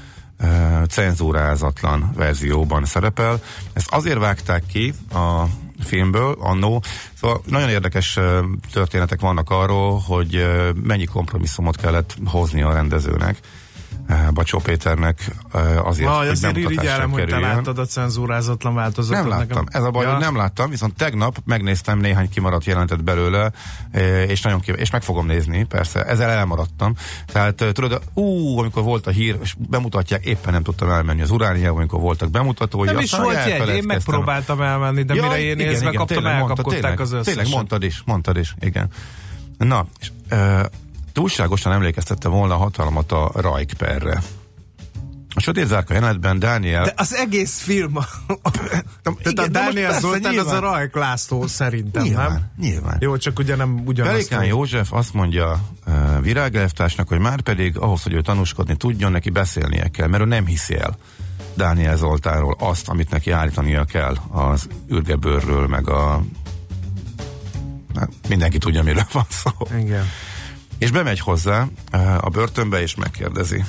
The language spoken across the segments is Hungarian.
cenzúrázatlan verzióban szerepel. Ezt azért vágták ki a filmből, annó. Szóval nagyon érdekes történetek vannak arról, hogy mennyi kompromisszumot kellett hozni a rendezőnek, Bacsó Péternek azért, hogy nem mutatásra kerüljön. Te láttad a cenzúrázatlan változatot? Nem láttam. Nekem. Ez a baj, hogy nem láttam, viszont tegnap megnéztem néhány kimaradt jelentet belőle, és meg fogom nézni, persze. Ezzel elmaradtam. Tehát tudod, amikor volt a hír, és bemutatják, éppen nem tudtam elmenni az Urániába, amikor voltak bemutatói. Nem is volt jegy, én megpróbáltam elmenni, de mire én nézve kaptam, elkapkodták az összeset. Tényleg, mondtad is, igen. Na, és túlságosan emlékeztette volna a hatalmat a Rajkperre. A sötét zárka jelenetben Dániel... De az egész film... Tehát a Dániel Zoltán az a Rajk László szerintem, nyilván. Jó, csak ugye nem ugyanazt. Velikán József azt mondja Virág elvtársnak, hogy márpedig ahhoz, hogy ő tanúskodni tudjon, neki beszélnie kell, mert ő nem hiszi el. Dániel Zoltánról azt, amit neki állítania kell az ürgebőrről, meg a... mindenki tudja, miről van szó. Igen. És bemegy hozzá a börtönbe, és megkérdezi.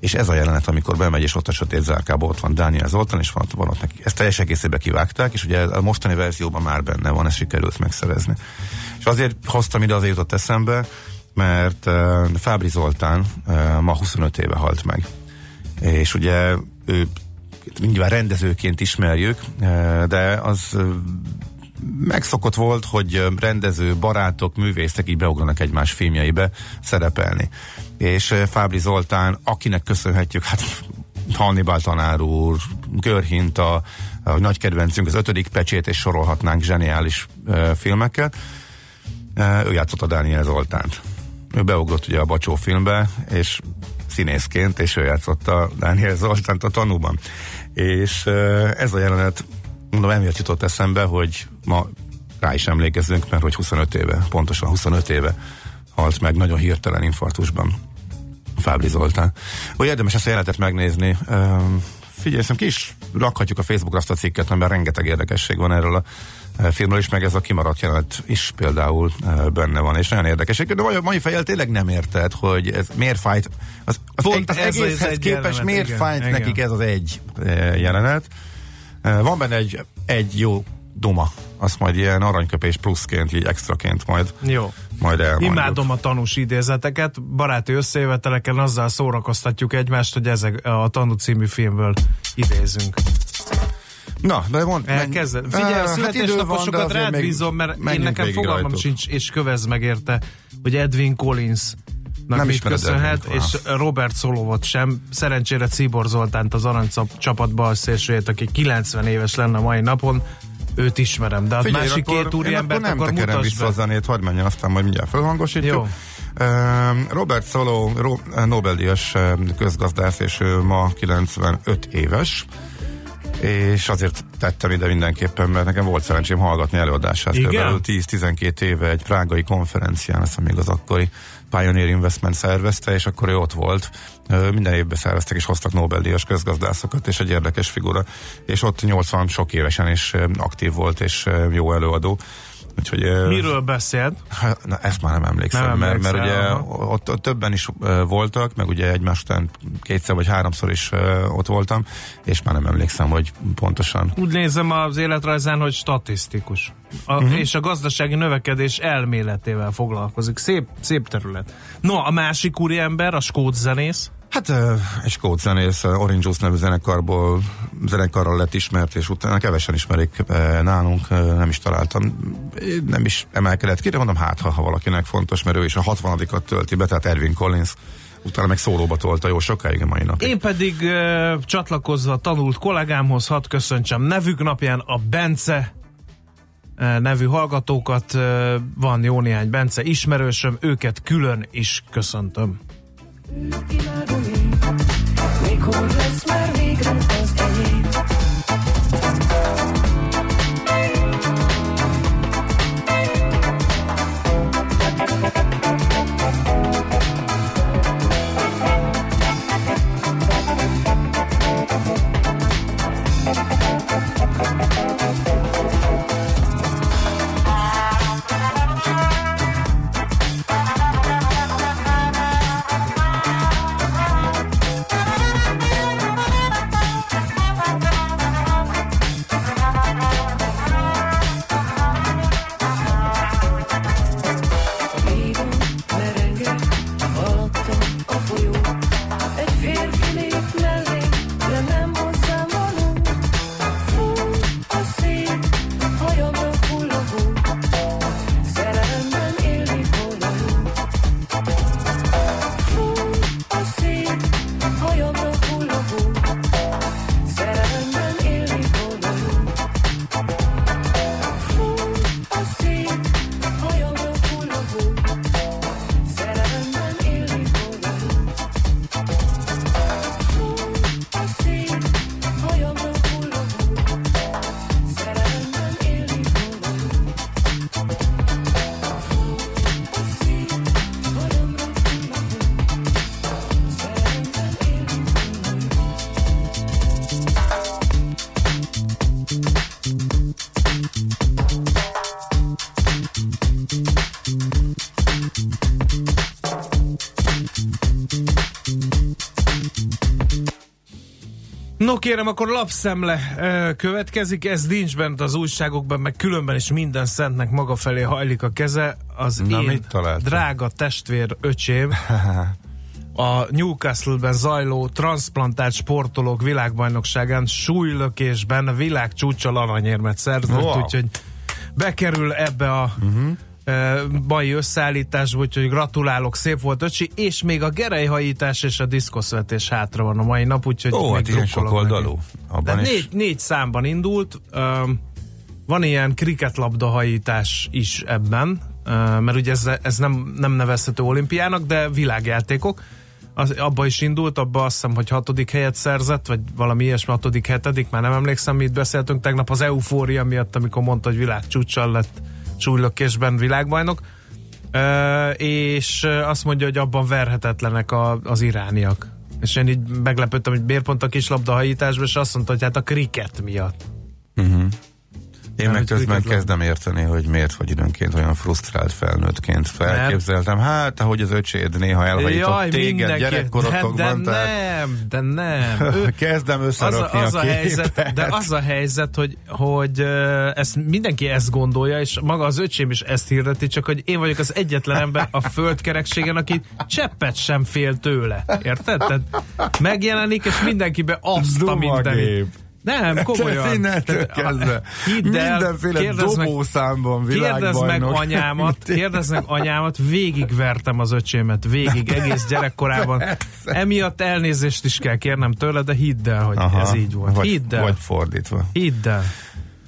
És ez a jelenet, amikor bemegy, és ott a sötét zárkában ott van Dániel Zoltán, és van ott neki. Ezt teljes egészében kivágták, és ugye a mostani verzióban már benne van, ezt sikerült megszerezni. És azért hoztam ide, azért jutott eszembe, mert Fábri Zoltán ma 25 éve halt meg. És ugye ő nyilván rendezőként ismerjük, de az megszokott volt, hogy rendező, barátok, művészek így beugranak egymás filmjeibe szerepelni. És Fábri Zoltán, akinek köszönhetjük, hát Hannibal tanár úr, Görhinta, a nagy kedvencünk, az 5. pecsét, és sorolhatnánk zseniális filmeket. Ő játszott a Dániel Zoltánt. Ő beugrott ugye a Bacsó filmbe, és színészként, és ő játszott a Dániel Zoltánt a Tanúban. És ez a jelenet, mondom, emiatt jutott eszembe, hogy ma rá is emlékezünk, mert hogy 25 éve, pontosan 25 éve halt meg nagyon hirtelen infarktusban Fábri Zoltán. Úgy érdemes ezt a jelenetet megnézni. Figyelj, ki is rakhatjuk a Facebookra azt a cikket, amiben rengeteg érdekesség van erről a filmről is, meg ez a kimaradt jelenet is például benne van, és nagyon érdekes. De a mai fejjel tényleg nem érted, hogy ez miért fájt, az egészhez képest miért fájt nekik ez az egy jelenet. Van benne egy jó duma, azt majd ilyen aranyköpés pluszként, így extraként majd. Jó. Majd elmondjuk. Imádom a tanús idézeteket, baráti összejöveteleken azzal szórakoztatjuk egymást, hogy ezek a Tanú című filmből idézünk. Na, de mondd meg. Figyelj, a születésnaposokat hát rád bízom, mert én nekem fogalmam rajtuk. Sincs, és kövezd meg érte, hogy Edwyn Collins nem mit köszönhet, és Robert Solowot sem. Szerencsére Cibor Zoltánt, az Aranycsapat balszélsőjét, aki 90 éves lenne a mai napon, őt ismerem, de a másik két úriembert akkor mutasd be. Én akkor nem tekerem vissza a zenét, hadd menjen, aztán majd mindjárt felhangosítjuk. Robert Solow, Nobel-díjas közgazdász, és ő ma 95 éves, és azért tettem ide mindenképpen, mert nekem volt szerencsém hallgatni előadását. Körülbelül 10-12 éve egy prágai konferencián, azt még az akkori Pioneer Investment szervezte, és akkor ő ott volt. Minden évben szerveztek, és hoztak Nobel-díjas közgazdászokat, és egy érdekes figura. És ott 80 sok évesen is aktív volt, és jó előadó. Úgyhogy, miről beszélt? Na, ezt már nem emlékszem, mert ugye ott többen is voltak, meg ugye egymás után kétszer vagy háromszor is ott voltam, és már nem emlékszem, hogy pontosan. Úgy nézem az életrajzán, hogy statisztikus. És a gazdasági növekedés elméletével foglalkozik. Szép, szép terület. No, a másik úriember, a skót zenész. Hát egy skót zenész, Orange Juice nevű zenekarral lett ismert, és utána kevesen ismerik nálunk, nem is találtam, nem is emelkedett ki, de mondom, hát ha valakinek fontos, mert ő is a 60-at tölti be, tehát Edwyn Collins, utána meg szólóba tolta jó sokáig a mai napig. Én pedig csatlakozva tanult kollégámhoz, hadd köszöntsem nevük napján a Bence nevű hallgatókat, van jó néhány Bence ismerősöm, őket külön is köszöntöm. Kivágom én, még hogy lesz már végre az enyém. No kérem, akkor lapszemle következik, ez nincs bent az újságokban, meg különben is minden szentnek maga felé hajlik a keze. Az na, én drága testvér öcsém a Newcastle-ben zajló transplantált sportolók világbajnokságán súlylökésben a világcsúccsal aranyérmet szerzett, wow. Úgyhogy bekerül ebbe a mai összeállításba, úgyhogy gratulálok, szép volt öcsi, és még a gerelyhajítás és a diszkoszvetés hátra van a mai nap, úgyhogy ó, még drukkolok neki. Négy számban indult, van ilyen kriketlabdahajítás is ebben, mert ugye ez nem nevezhető olimpiának, de világjátékok. Abba is indult, abba azt hiszem, hogy 6. helyet szerzett, vagy valami ilyesmi, 6., 7., már nem emlékszem, mi itt beszéltünk tegnap az eufória miatt, amikor mondta, hogy világcsúccsal lett súlylökésben világbajnok, és azt mondja, hogy abban verhetetlenek az irániak. És én így meglepődtem, hogy miért pont a kislabdahajításban, és azt mondta, hogy hát a kriket miatt. Uh-huh. Én meg közben kezdem érteni, hogy miért vagy időnként olyan frusztrált felnőttként felképzeltem. Hát, ahogy az öcséd néha elhajított téged mindenki, gyerekkorodokban. De nem. Kezdem összerakni a képet. De az a helyzet, hogy ezt, mindenki ezt gondolja, és maga az öcsém is ezt hirdeti, csak hogy én vagyok az egyetlen ember a földkerekségen, aki cseppet sem fél tőle. Érted? Tehát megjelenik, és mindenkibe azt a mindenit. Nem, komolyan. Hidd el, mindenféle dobószámban világbajnok. Kérdezd meg anyámat, végigvertem az öcsémet, egész gyerekkorában. Emiatt elnézést is kell kérnem tőle, de hidd el, hogy ez így volt. Vagy fordítva. Hidd el.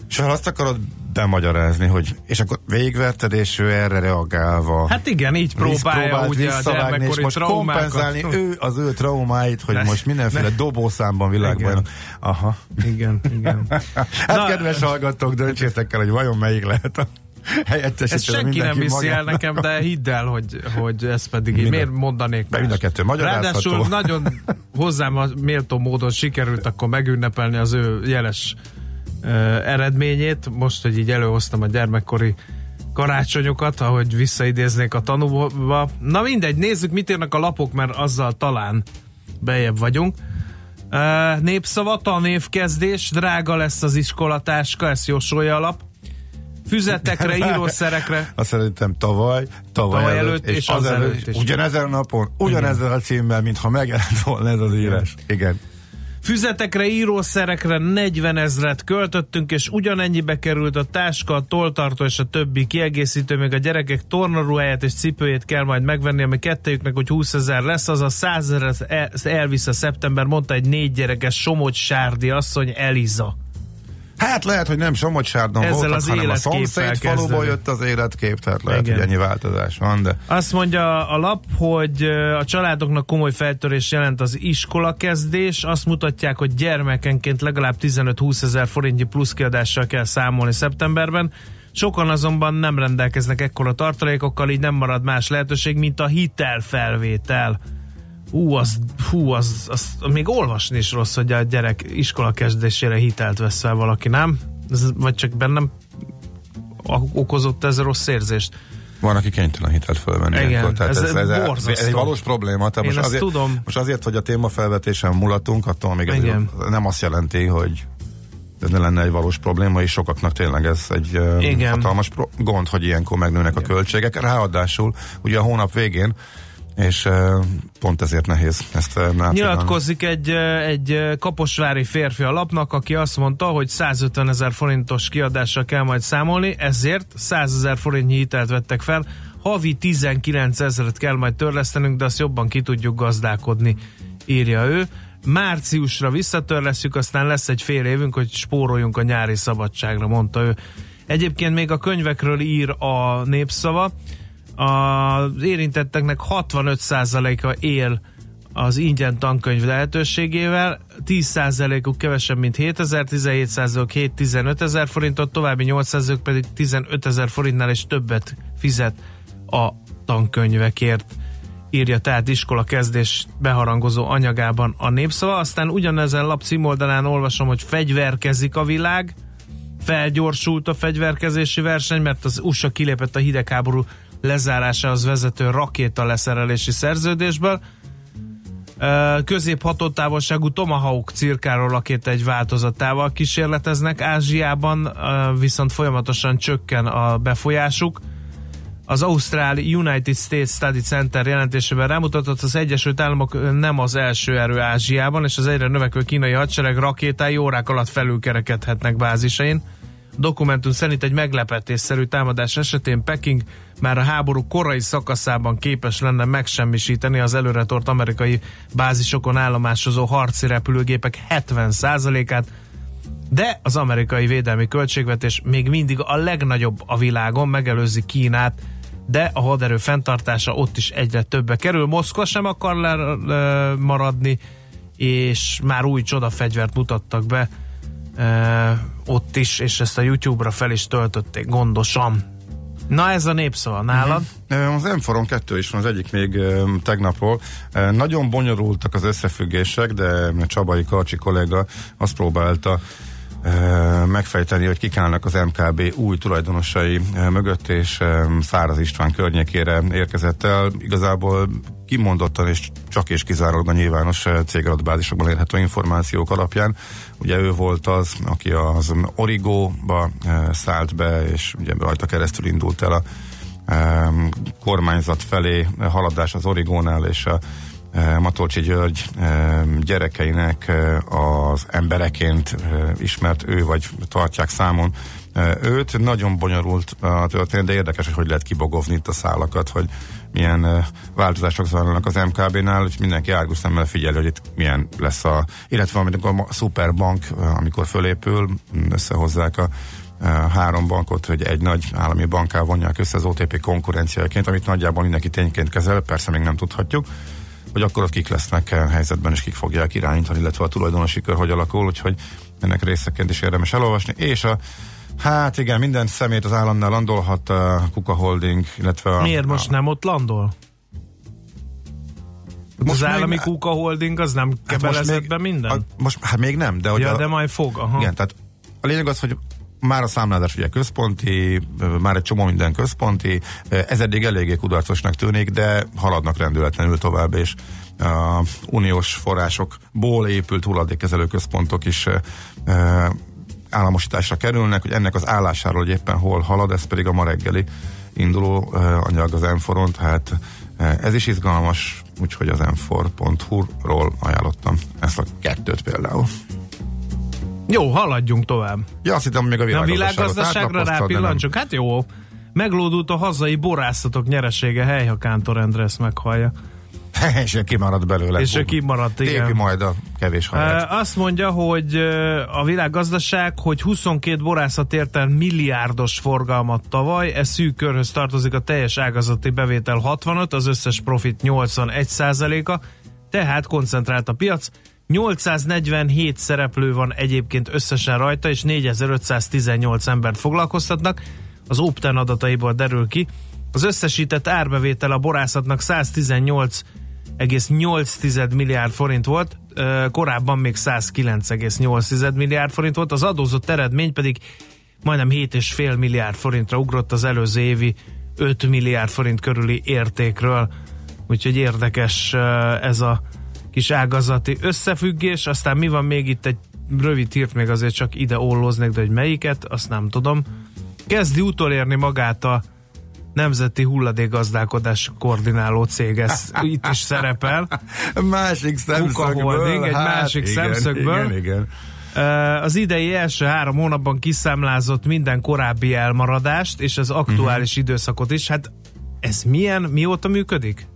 És ha azt akarod bemagyarázni, hogy és akkor végigverted, és ő erre reagálva. Hát igen, így próbálja ugye a gyermekkori most traumákat. Kompenzálni az ő traumáit, hogy most mindenféle dobószámban világbajnok. Aha. Igen. Hát na, kedves hallgatók, döntsétek el, hogy vajon melyik lehet a helyettesítő. Ezt senki nem viszi magának el nekem, de hidd el, hogy ez pedig így miért mondanék más. Mind a kettő magyarázható. Ráadásul nagyon hozzám méltó módon sikerült akkor megünnepelni az ő jeles eredményét, most, hogy így előhoztam a gyermekkori karácsonyokat, ahogy visszaidéznék a tanúba. Na mindegy, nézzük, mit írnak a lapok, mert azzal talán beljebb vagyunk. Népszava, tanévkezdés, drága lesz az iskolatáska, ezt jósolja a lap. Füzetekre, írószerekre. Azt szerintem tavaly előtt és azelőtt is. Ugyanezen napon, ugyanezen a címmel, mintha megjelent volna ez az írás. Igen. Füzetekre, írószerekre 40 000 költöttünk, és ugyanennyibe került a táska, a tolltartó és a többi kiegészítő, még a gyerekek tornaruháját és cipőjét kell majd megvenni, ami kettejüknek, hogy 20 000 lesz, az a 100 000 elvisz a szeptember, mondta egy 4 gyerekes Somogysárdi asszony Eliza. Hát lehet, hogy nem Somogysárdon voltak, hanem a szomszéd faluból jött az életkép, tehát lehet, igen, hogy ennyi változás van. De azt mondja a lap, hogy a családoknak komoly feltörés jelent az iskolakezdés. Azt mutatják, hogy gyermekenként legalább 15-20 000 forintnyi plusz kiadással kell számolni szeptemberben. Sokan azonban nem rendelkeznek ekkora tartalékokkal, így nem marad más lehetőség, mint a hitelfelvétel. Hú, az még olvasni is rossz, hogy a gyerek iskola kezdésére hitelt vesz fel valaki, nem? Vagy csak bennem okozott ez rossz érzést. Van, aki kénytelen hitelt fölvenni. Igen, tehát ez borzasztó. Ez egy valós probléma. Tehát én most tudom. Most azért, hogy a témafelvetésen mulatunk, attól még nem azt jelenti, hogy ez ne lenne egy valós probléma, és sokaknak tényleg ez egy hatalmas gond, hogy ilyenkor megnőnek a költségek. Ráadásul ugye a hónap végén és pont ezért nehéz ezt látni. Nyilatkozik egy kaposvári férfi a lapnak, aki azt mondta, hogy 150 000 forintos kiadással kell majd számolni, ezért 100 000 forintnyi hitelt vettek fel, havi 19 000 kell majd törlesztenünk, de azt jobban ki tudjuk gazdálkodni, írja ő. Márciusra visszatörlesztjük, aztán lesz egy fél évünk, hogy spóroljunk a nyári szabadságra, mondta ő. Egyébként még a könyvekről ír a Népszava. Az érintetteknek 65 000-a él az ingyen tankönyv lehetőségével, 10 000-uk kevesebb, mint 7 000, 17 000-ok 7-15 000 forintot, további 8 000-uk pedig 15 000 forintnál és többet fizet a tankönyvekért, írja tehát iskola kezdés beharangozó anyagában a Népszava. Aztán ugyanezen lap címoldalán olvasom, hogy fegyverkezik a világ, felgyorsult a fegyverkezési verseny, mert az USA kilépett a hidegháború lezárásához vezető rakéta leszerelési szerződésből. közép-hatótávolságú Tomahawk cirkáró rakétaegy változatával kísérleteznek. Ázsiában viszont folyamatosan csökken a befolyásuk. Az Ausztrál United States Study Center jelentésében rámutatott, az Egyesült Államok nem az első erő Ázsiában, és az egyre növekvő kínai hadsereg rakétái órák alatt felülkerekedhetnek bázisain. Dokumentum szerint egy meglepetésszerű támadás esetén Peking már a háború korai szakaszában képes lenne megsemmisíteni az előretort amerikai bázisokon állomásozó harci repülőgépek 70%-át, de az amerikai védelmi költségvetés még mindig a legnagyobb a világon, megelőzi Kínát, de a haderő fenntartása ott is egyre többbe kerül. Moszkva sem akar maradni, és már új csodafegyvert mutattak be ott is, és ezt a YouTube-ra fel is töltötték gondosan. Na, ez a népszava nálad? Az M4-on kettő is van, az egyik még tegnapról. Nagyon bonyolultak az összefüggések, de Csabai Karcsi kolléga azt próbálta megfejteni, hogy kik állnak az MKB új tulajdonosai mögött, és Száraz István környékére érkezett el. Igazából kimondottan és csak és kizárólag a nyilvános cégadatbázisokban érhető információk alapján. Ugye ő volt az, aki az Origóba szállt be, és ugye rajta keresztül indult el a kormányzat felé haladás az Origónál, és a Matolcsi György gyerekeinek az embereként ismert ő, vagy tartják számon őt. Nagyon bonyolult a történet, de érdekes, hogy lehet kibogovni itt a szálakat, hogy milyen változások zajlanak az MKB-nál, és mindenki árgus szemmel figyeli, hogy itt milyen lesz a... Illetve amikor a szuperbank, amikor fölépül, összehozzák a három bankot, hogy egy nagy állami banká vonják össze az OTP konkurenciaként, amit nagyjából mindenki tényként kezel, persze még nem tudhatjuk, hogy akkor ott kik lesznek helyzetben, és kik fogják irányítani, illetve a tulajdonosi kör hogy alakul, úgyhogy ennek részeként is érdemes elolvasni, és a hát igen, minden szemét az államnál landolhat a Kuka Holding, illetve a... Miért most nem ott landol? Most az állami Kuka Holding az nem kebelezett be minden? Most még nem, de... Ja, de majd fog, aha. Igen, tehát a lényeg az, hogy már a számlázás ugye központi, már egy csomó minden központi, ez eddig eléggé kudarcosnak tűnik, de haladnak rendületlenül tovább, és a uniós forrásokból épült hulladékkezelő központok is államosításra kerülnek, hogy ennek az állásáról, hogy éppen hol halad, ez pedig a ma reggeli induló anyag az M4-on, tehát ez is izgalmas, úgyhogy az m4.hu-ról ajánlottam ezt a kettőt például. Jó, haladjunk tovább. Ja, azt hittem, még a világgazdaságra rápillancsunk. Hát jó, meglódult a hazai borászatok nyeresége, hely, ha Kántor Endre ezt meghallja. És ő kimaradt belőle. És ő kimaradt, igen. Épi majd a kevés haját. Azt mondja, hogy a világgazdaság, hogy 22 borászat ért el milliárdos forgalmat tavaly, ez szűk körhöz tartozik, a teljes ágazati bevétel 65, az összes profit 81%-a, tehát koncentrált a piac. 847 szereplő van egyébként összesen rajta, és 4518 embert foglalkoztatnak. Az OPTEN adataiból derül ki. Az összesített árbevétel a borászatnak 118,8 milliárd forint volt, korábban még 109,8 milliárd forint volt, az adózott eredmény pedig majdnem 7,5 milliárd forintra ugrott az előző évi 5 milliárd forint körüli értékről. Úgyhogy érdekes ez a kis ágazati összefüggés. Aztán mi van még itt, egy rövid hírt még azért csak ide olloznék, de hogy melyiket, azt nem tudom. Kezdi utolérni magát a Nemzeti Hulladékgazdálkodás Koordináló Cég, ez itt is szerepel. Másik szemszögből. Egy másik szemszögből. Igen. Az idei első 3 hónapban kiszámlázott minden korábbi elmaradást, és az aktuális időszakot is. Hát ez milyen, mióta működik?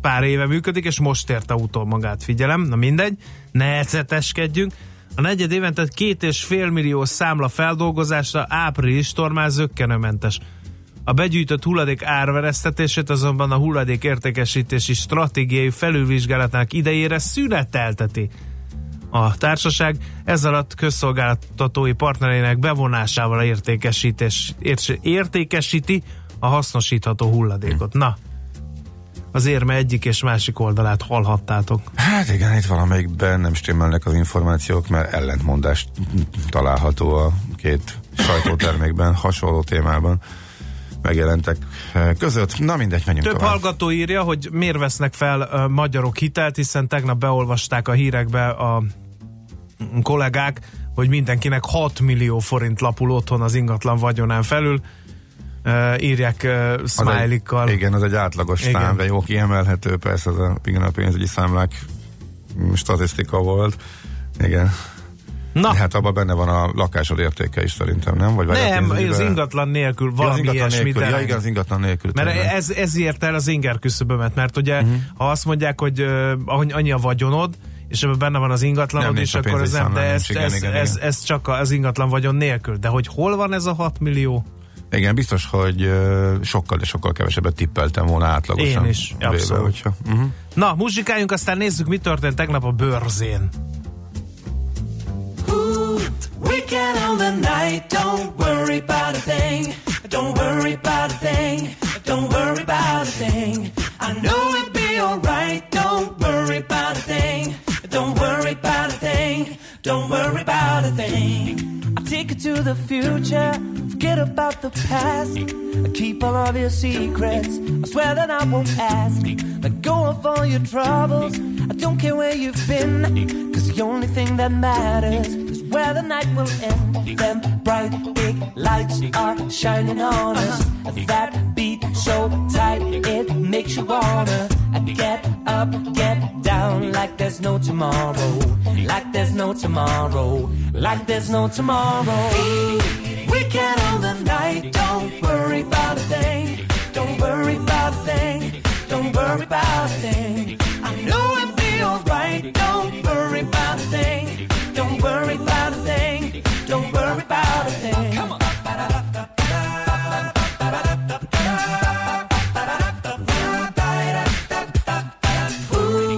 Pár éve működik, és most érte utol magát, figyelem, na mindegy, ne eceteskedjünk. A negyed évente 2,5 millió számla feldolgozásra áprilistól már zökkenőmentes. A begyűjtött hulladék árveresztetését azonban a hulladék értékesítési stratégiai felülvizsgálatának idejére szünetelteti a társaság, ez alatt közszolgáltatói partnereinek bevonásával értékesíti a hasznosítható hulladékot. Na, az érme egyik és másik oldalát hallhattátok. Hát igen, itt valamelyikben nem stimmelnek az információk, mert ellentmondást található a két sajtótermékben, hasonló témában. megjelentek között. Na mindegy, menjünk tovább. Több hallgató írja, hogy miért vesznek fel magyarok hitelt, hiszen tegnap beolvasták a hírekbe a kollégák, hogy mindenkinek 6 millió forint lapul otthon az ingatlan vagyonán felül, írják smiley-kkal. Igen, ez egy átlagos szám, de jó, kiemelhető, persze ez a pénzügyi számlák statisztika volt. Igen. Na. Hát abban benne van a lakásod értéke is szerintem, nem? Vagy nem, az ingatlan nélkül valami ilyesmit. Ja, igen, az ingatlan nélkül. Mert ez ért el az inger küszöbömet, mert ugye ha azt mondják, hogy annyi a vagyonod, és ebben benne van az ingatlanod is, akkor ez nem, de ez csak az ingatlan vagyon nélkül. De hogy hol van ez a 6 millió? Igen, biztos, hogy sokkal, de sokkal kevesebbet tippeltem volna átlagosan. Én is, abszolút. Na, muzsikáljunk, aztán nézzük, mi történt tegnap a börzén. Weekend on the night, don't worry about a thing, don't worry about a thing, don't worry about a thing, I know it'll be alright, don't worry about a thing, don't worry about a thing, don't worry about a thing, I'll take you to the future, forget about the past, I'll keep all of your secrets, I swear that I won't ask, let go of all your troubles, I don't care where you've been, cause the only thing that matters where the night will end, them bright big lights are shining on us. That beat so tight, it makes you wanna get up, get down, like there's no tomorrow, like there's no tomorrow, like there's no tomorrow. Weekend on the night, don't worry about a thing, don't worry about a thing, don't worry about a thing, I know it'll be alright, don't worry about a thing, don't worry about a thing, don't worry about a thing. Come on. Ooh,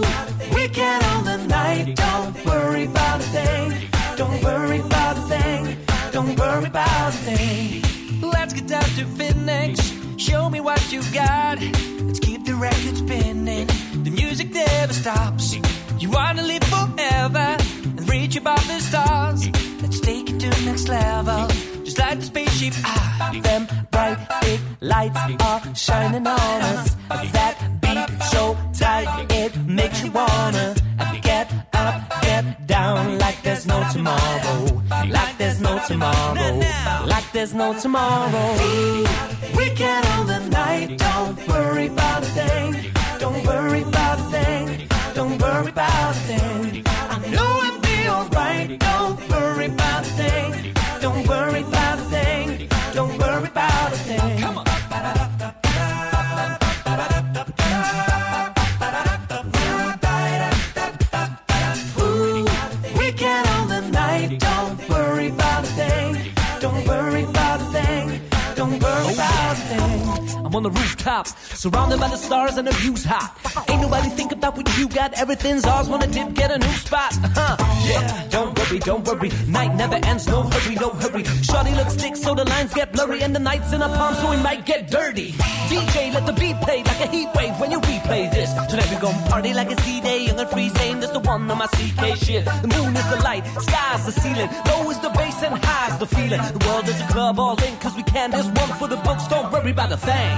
weekend on the night, don't worry about a thing, don't worry about a thing, don't worry about a thing. Let's get down to fitness, show me what you got, let's keep the record spinning, the music never stops. You wanna live forever and reach above the stars. Let's take it to the next level, just like the spaceship. Ah, them bright big lights are shining on us. That beat so tight, it makes you wanna get up, get down, like there's no tomorrow, like there's no tomorrow, like there's no tomorrow. Weekend on the night, don't worry about a thing, don't worry about a thing, don't worry about a thing, I know it'll be alright, don't worry about a thing, don't worry about a thing, don't worry about a thing. Come on. Ooh, weekend on the night, don't worry about a thing, don't worry about a thing, don't worry about a thing. I'm on the rooftops, surrounded by the stars and the view's hot. Ain't nobody think about what you got. Everything's ours, wanna dip, get a new spot. Yeah, don't worry, night never ends, no hurry, no hurry. Shorty looks thick, so the lines get blurry, and the night's in a palm, so it might get dirty. DJ, let the beat play like a heat wave when you replay this. Tonight we gon' party like it's D-Day, young and free name, that's the one on my CK shit. The moon is the light, sky's the ceiling, low is the bass and high's the feeling. The world is a club all in, cause we can, there's one for the books, don't worry about a thing.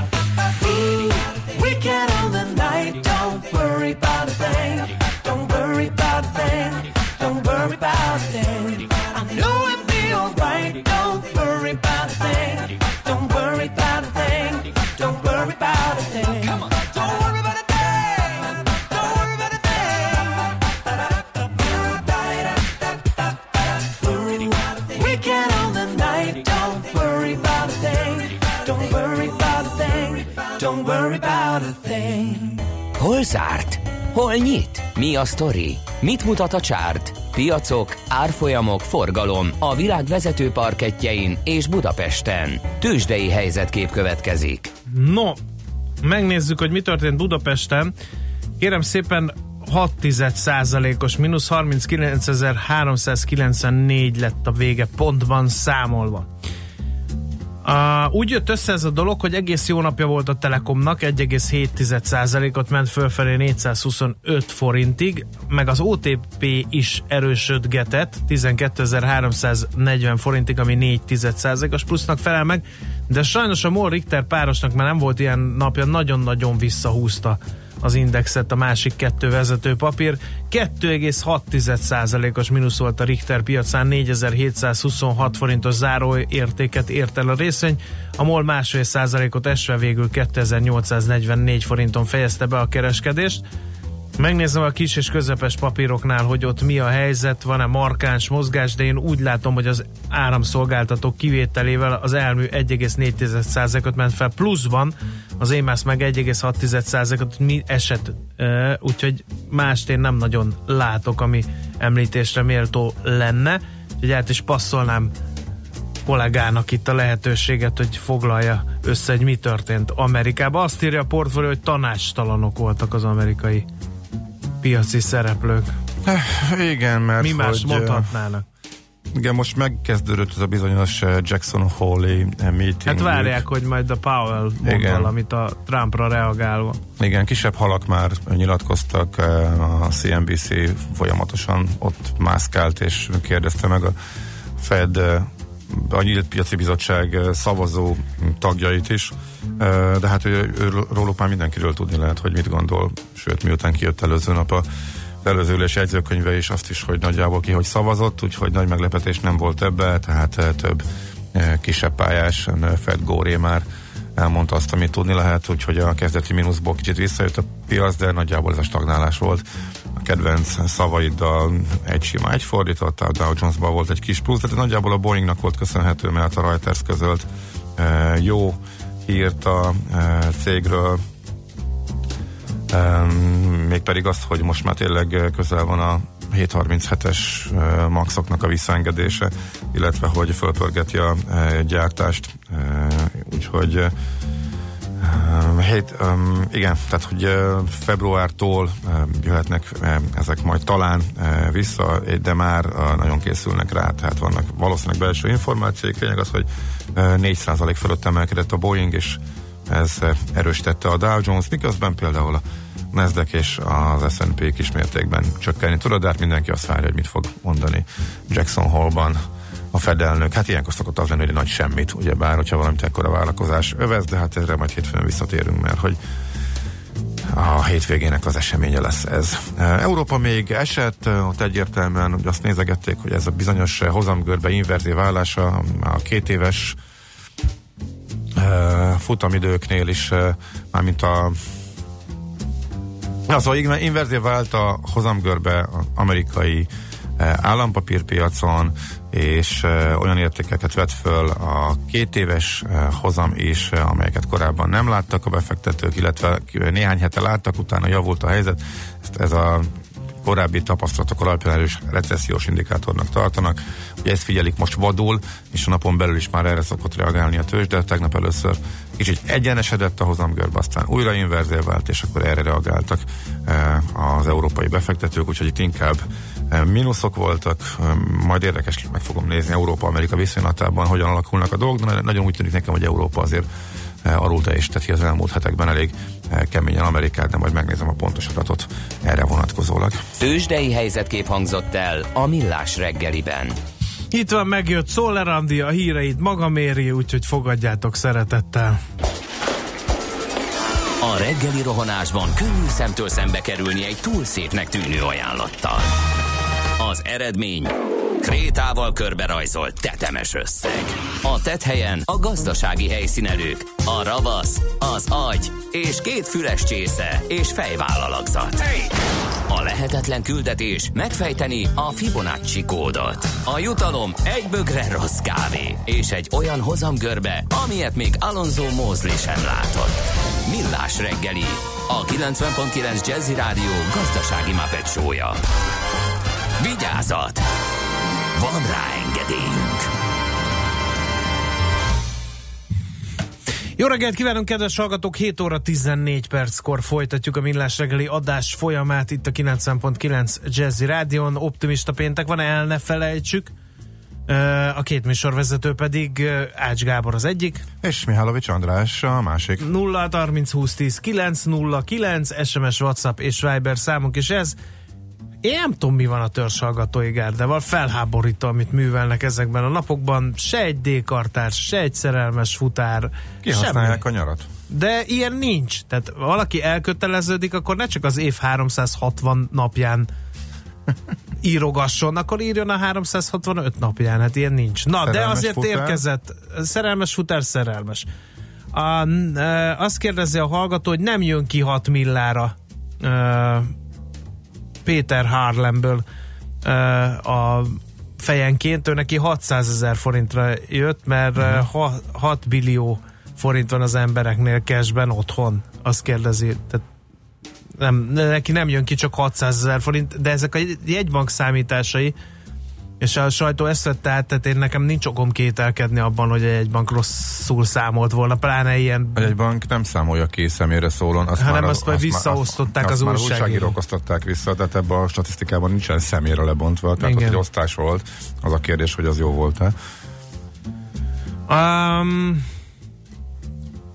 Weekend on the night, don't worry about a thing, don't worry about a thing, don't worry about a thing, I know it'll be alright, don't worry about a thing, don't worry about a thing, don't worry about a thing. Come on. Don't worry about a thing, don't worry about a thing. Weekend on the night, don't worry about a thing, don't worry about a thing, don't worry about a thing. Hol zárt? Hol nyit? Mi a sztori? Mit mutat a csárt? Piacok, árfolyamok, forgalom a világ vezető parkettjein és Budapesten. Tőzsdei helyzetkép következik. No, megnézzük, hogy mi történt Budapesten. Kérem szépen, 0,6%-os mínusz, 39.394 lett a vége pontban számolva. Úgy jött össze ez a dolog, hogy egész jó napja volt a Telekomnak, 1,7%-ot ment fölfelé 425 forintig, meg az OTP is erősödgetett 12.340 forintig, ami 0,4%-os plusznak felel meg, de sajnos a MOL-Richter párosnak már nem volt ilyen napja, nagyon-nagyon visszahúzta az indexet a másik kettő vezető papír. 2,6%-os mínusz volt a Richter piacán, 4726 forintos záróértéket ért el a részvény. A MOL 1,5%-ot esve végül 2844 forinton fejezte be a kereskedést. Megnézem a kis és közepes papíroknál, hogy ott mi a helyzet, van-e markáns mozgás, de én úgy látom, hogy az áramszolgáltatók kivételével az elmű 1,4%-ot ment fel pluszban, az EMAS meg 1,6%-ot mi esett, úgyhogy mást én nem nagyon látok, ami említésre méltó lenne, úgyhogy át is passzolnám kollégának itt a lehetőséget, hogy foglalja össze, hogy mi történt Amerikában. Azt írja a portfólió, hogy tanácstalanok voltak az amerikai piaci szereplők. Igen, mert mi más mondhatnának? Igen, most megkezdődött ez a bizonyos Jackson Hole-i meeting. Hát várják, hogy majd a Powell mond valamit a Trumpra reagálva. Igen, kisebb halak már nyilatkoztak, a CNBC folyamatosan ott mászkált és kérdezte meg a Fed, a Nyílt Piaci Bizottság szavazó tagjait is, de hát róluk már mindenkiről tudni lehet, hogy mit gondol, sőt miután kijött előző nap az előző ülés jegyzőkönyve is, azt is, hogy nagyjából ki hogy szavazott, úgyhogy nagy meglepetés nem volt ebbe, tehát több kisebb pályás Fed góré már elmondta azt, amit tudni lehet, úgyhogy a kezdeti mínuszból kicsit visszajött a piac, de nagyjából ez a stagnálás volt. A kedvenc szavaiddal egy fordított, a Dow Jonesban volt egy kis plusz, de nagyjából a Boeingnak volt köszönhető, mert a Reuters közölt jó hírt a cégről, mégpedig azt, hogy most már tényleg közel van a 737-es maxoknak a visszaengedése, illetve hogy fölpörgeti a gyártást, úgyhogy igen, tehát hogy februártól jöhetnek ezek majd talán vissza, de már nagyon készülnek rá, tehát vannak valószínűleg belső információk, lényeg az, hogy 4% fölött emelkedett a Boeing, és ez erősítette a Dow Jones, miközben például a Nasdaq és az S&P kismértékben csökkenni tudod, de hát mindenki azt várja, hogy mit fog mondani Jackson Hole-ban a Fed elnök. Hát ilyenkor szokott az lenni, hogy nagy semmit, ugyebár, hogyha valamit ekkora vállalkozás övez, de hát erre majd hétfőn visszatérünk, mert hogy a hétvégének az eseménye lesz ez. Európa még esett, ott egyértelműen azt nézegették, hogy ez a bizonyos hozamgörbe inverzív állása a 2 éves futamidőknél is, mármint a szóval inverzív vált a hozamgörbe az amerikai állampapírpiacon, és olyan értékeket vett föl a 2 éves hozam is, amelyeket korábban nem láttak a befektetők, illetve néhány hete láttak, utána javult a helyzet. Ezt ez a korábbi tapasztalatok alapján erős recessziós indikátornak tartanak. Ugye ezt figyelik most vadul, és a napon belül is már erre szokott reagálni a tőzs, de tegnap először kicsit egyenesedett a hozamgörbe, aztán újra inverzé vált, és akkor erre reagáltak az európai befektetők, úgyhogy itt inkább mínuszok voltak, majd érdekes, meg fogom nézni Európa-Amerika viszonylatában, hogyan alakulnak a dolgok, de nagyon úgy tűnik nekem, hogy Európa azért arról te is teti az elmúlt hetekben elég keményen Amerikát, de majd megnézem a pontos adatot erre vonatkozólag. Tőzsdei helyzetkép hangzott el a Millás reggeliben. Itt van, megjött Szoller Andi, a híreit maga méri, úgyhogy fogadjátok szeretettel. A reggeli rohanásban könnyű szemtől szembe kerülni egy túl szépnek tűnő ajánlattal. Az eredmény... krétával körberajzolt tetemes összeg. A tetthelyen a gazdasági helyszínelők, a ravasz, az agy és 2 füles csésze és fejvállalakzat. A lehetetlen küldetés megfejteni a Fibonacci kódot. A jutalom egy bögre rossz kávé és egy olyan hozamgörbe, amilyet még Alonso Mosley sem látott. Millás reggeli, a 90.9 Jazzy Rádió gazdasági Muppet Show-ja. Vigyázat! Van rá engedélyünk. Jó reggelt kívánunk, kedves hallgatók! 7 óra 14 perckor folytatjuk a Millás reggeli adás folyamát itt a 90.9 Jazzy Rádion. Optimista péntek van, el ne felejtsük. A két műsorvezető pedig Ács Gábor az egyik. És Mihálovics András a másik. 0-30-20-10-9-0-9 SMS, WhatsApp és Viber számunk, és ez. Én nem tudom, mi van a törzshallgatói gárdával, felháborító, amit művelnek ezekben a napokban. Se egy D-kartár, se egy szerelmes futár. Kihasználják semmi. A nyarat. De ilyen nincs. Tehát valaki elköteleződik, akkor ne csak az év 360 napján írogasson, akkor írjon a 365 napján. Hát ilyen nincs. Na, szerelmes de azért futár. Érkezett. Szerelmes futár, szerelmes. Azt kérdezi a hallgató, hogy nem jön ki 6 millára Péter Harlemből a fejenként, ő neki 600 000 forintra jött, mert 6 billió forint van az embereknél cashben otthon, azt kérdezi. Tehát nem, neki nem jön ki csak 600 000 forint, de ezek a jegybank számításai, és a sajtó ezt vette át, tehát én nekem nincs okom kételkedni abban, hogy egy bank rosszul számolt volna, pláne ilyen... Egy bank nem számolja ki személyre szólón, azt visszaosztották az újságírók. Azt már újságírók osztották vissza, tehát ebben a statisztikában nincsen személyre lebontva, tehát ott egy osztás volt, az a kérdés, hogy az jó volt-e.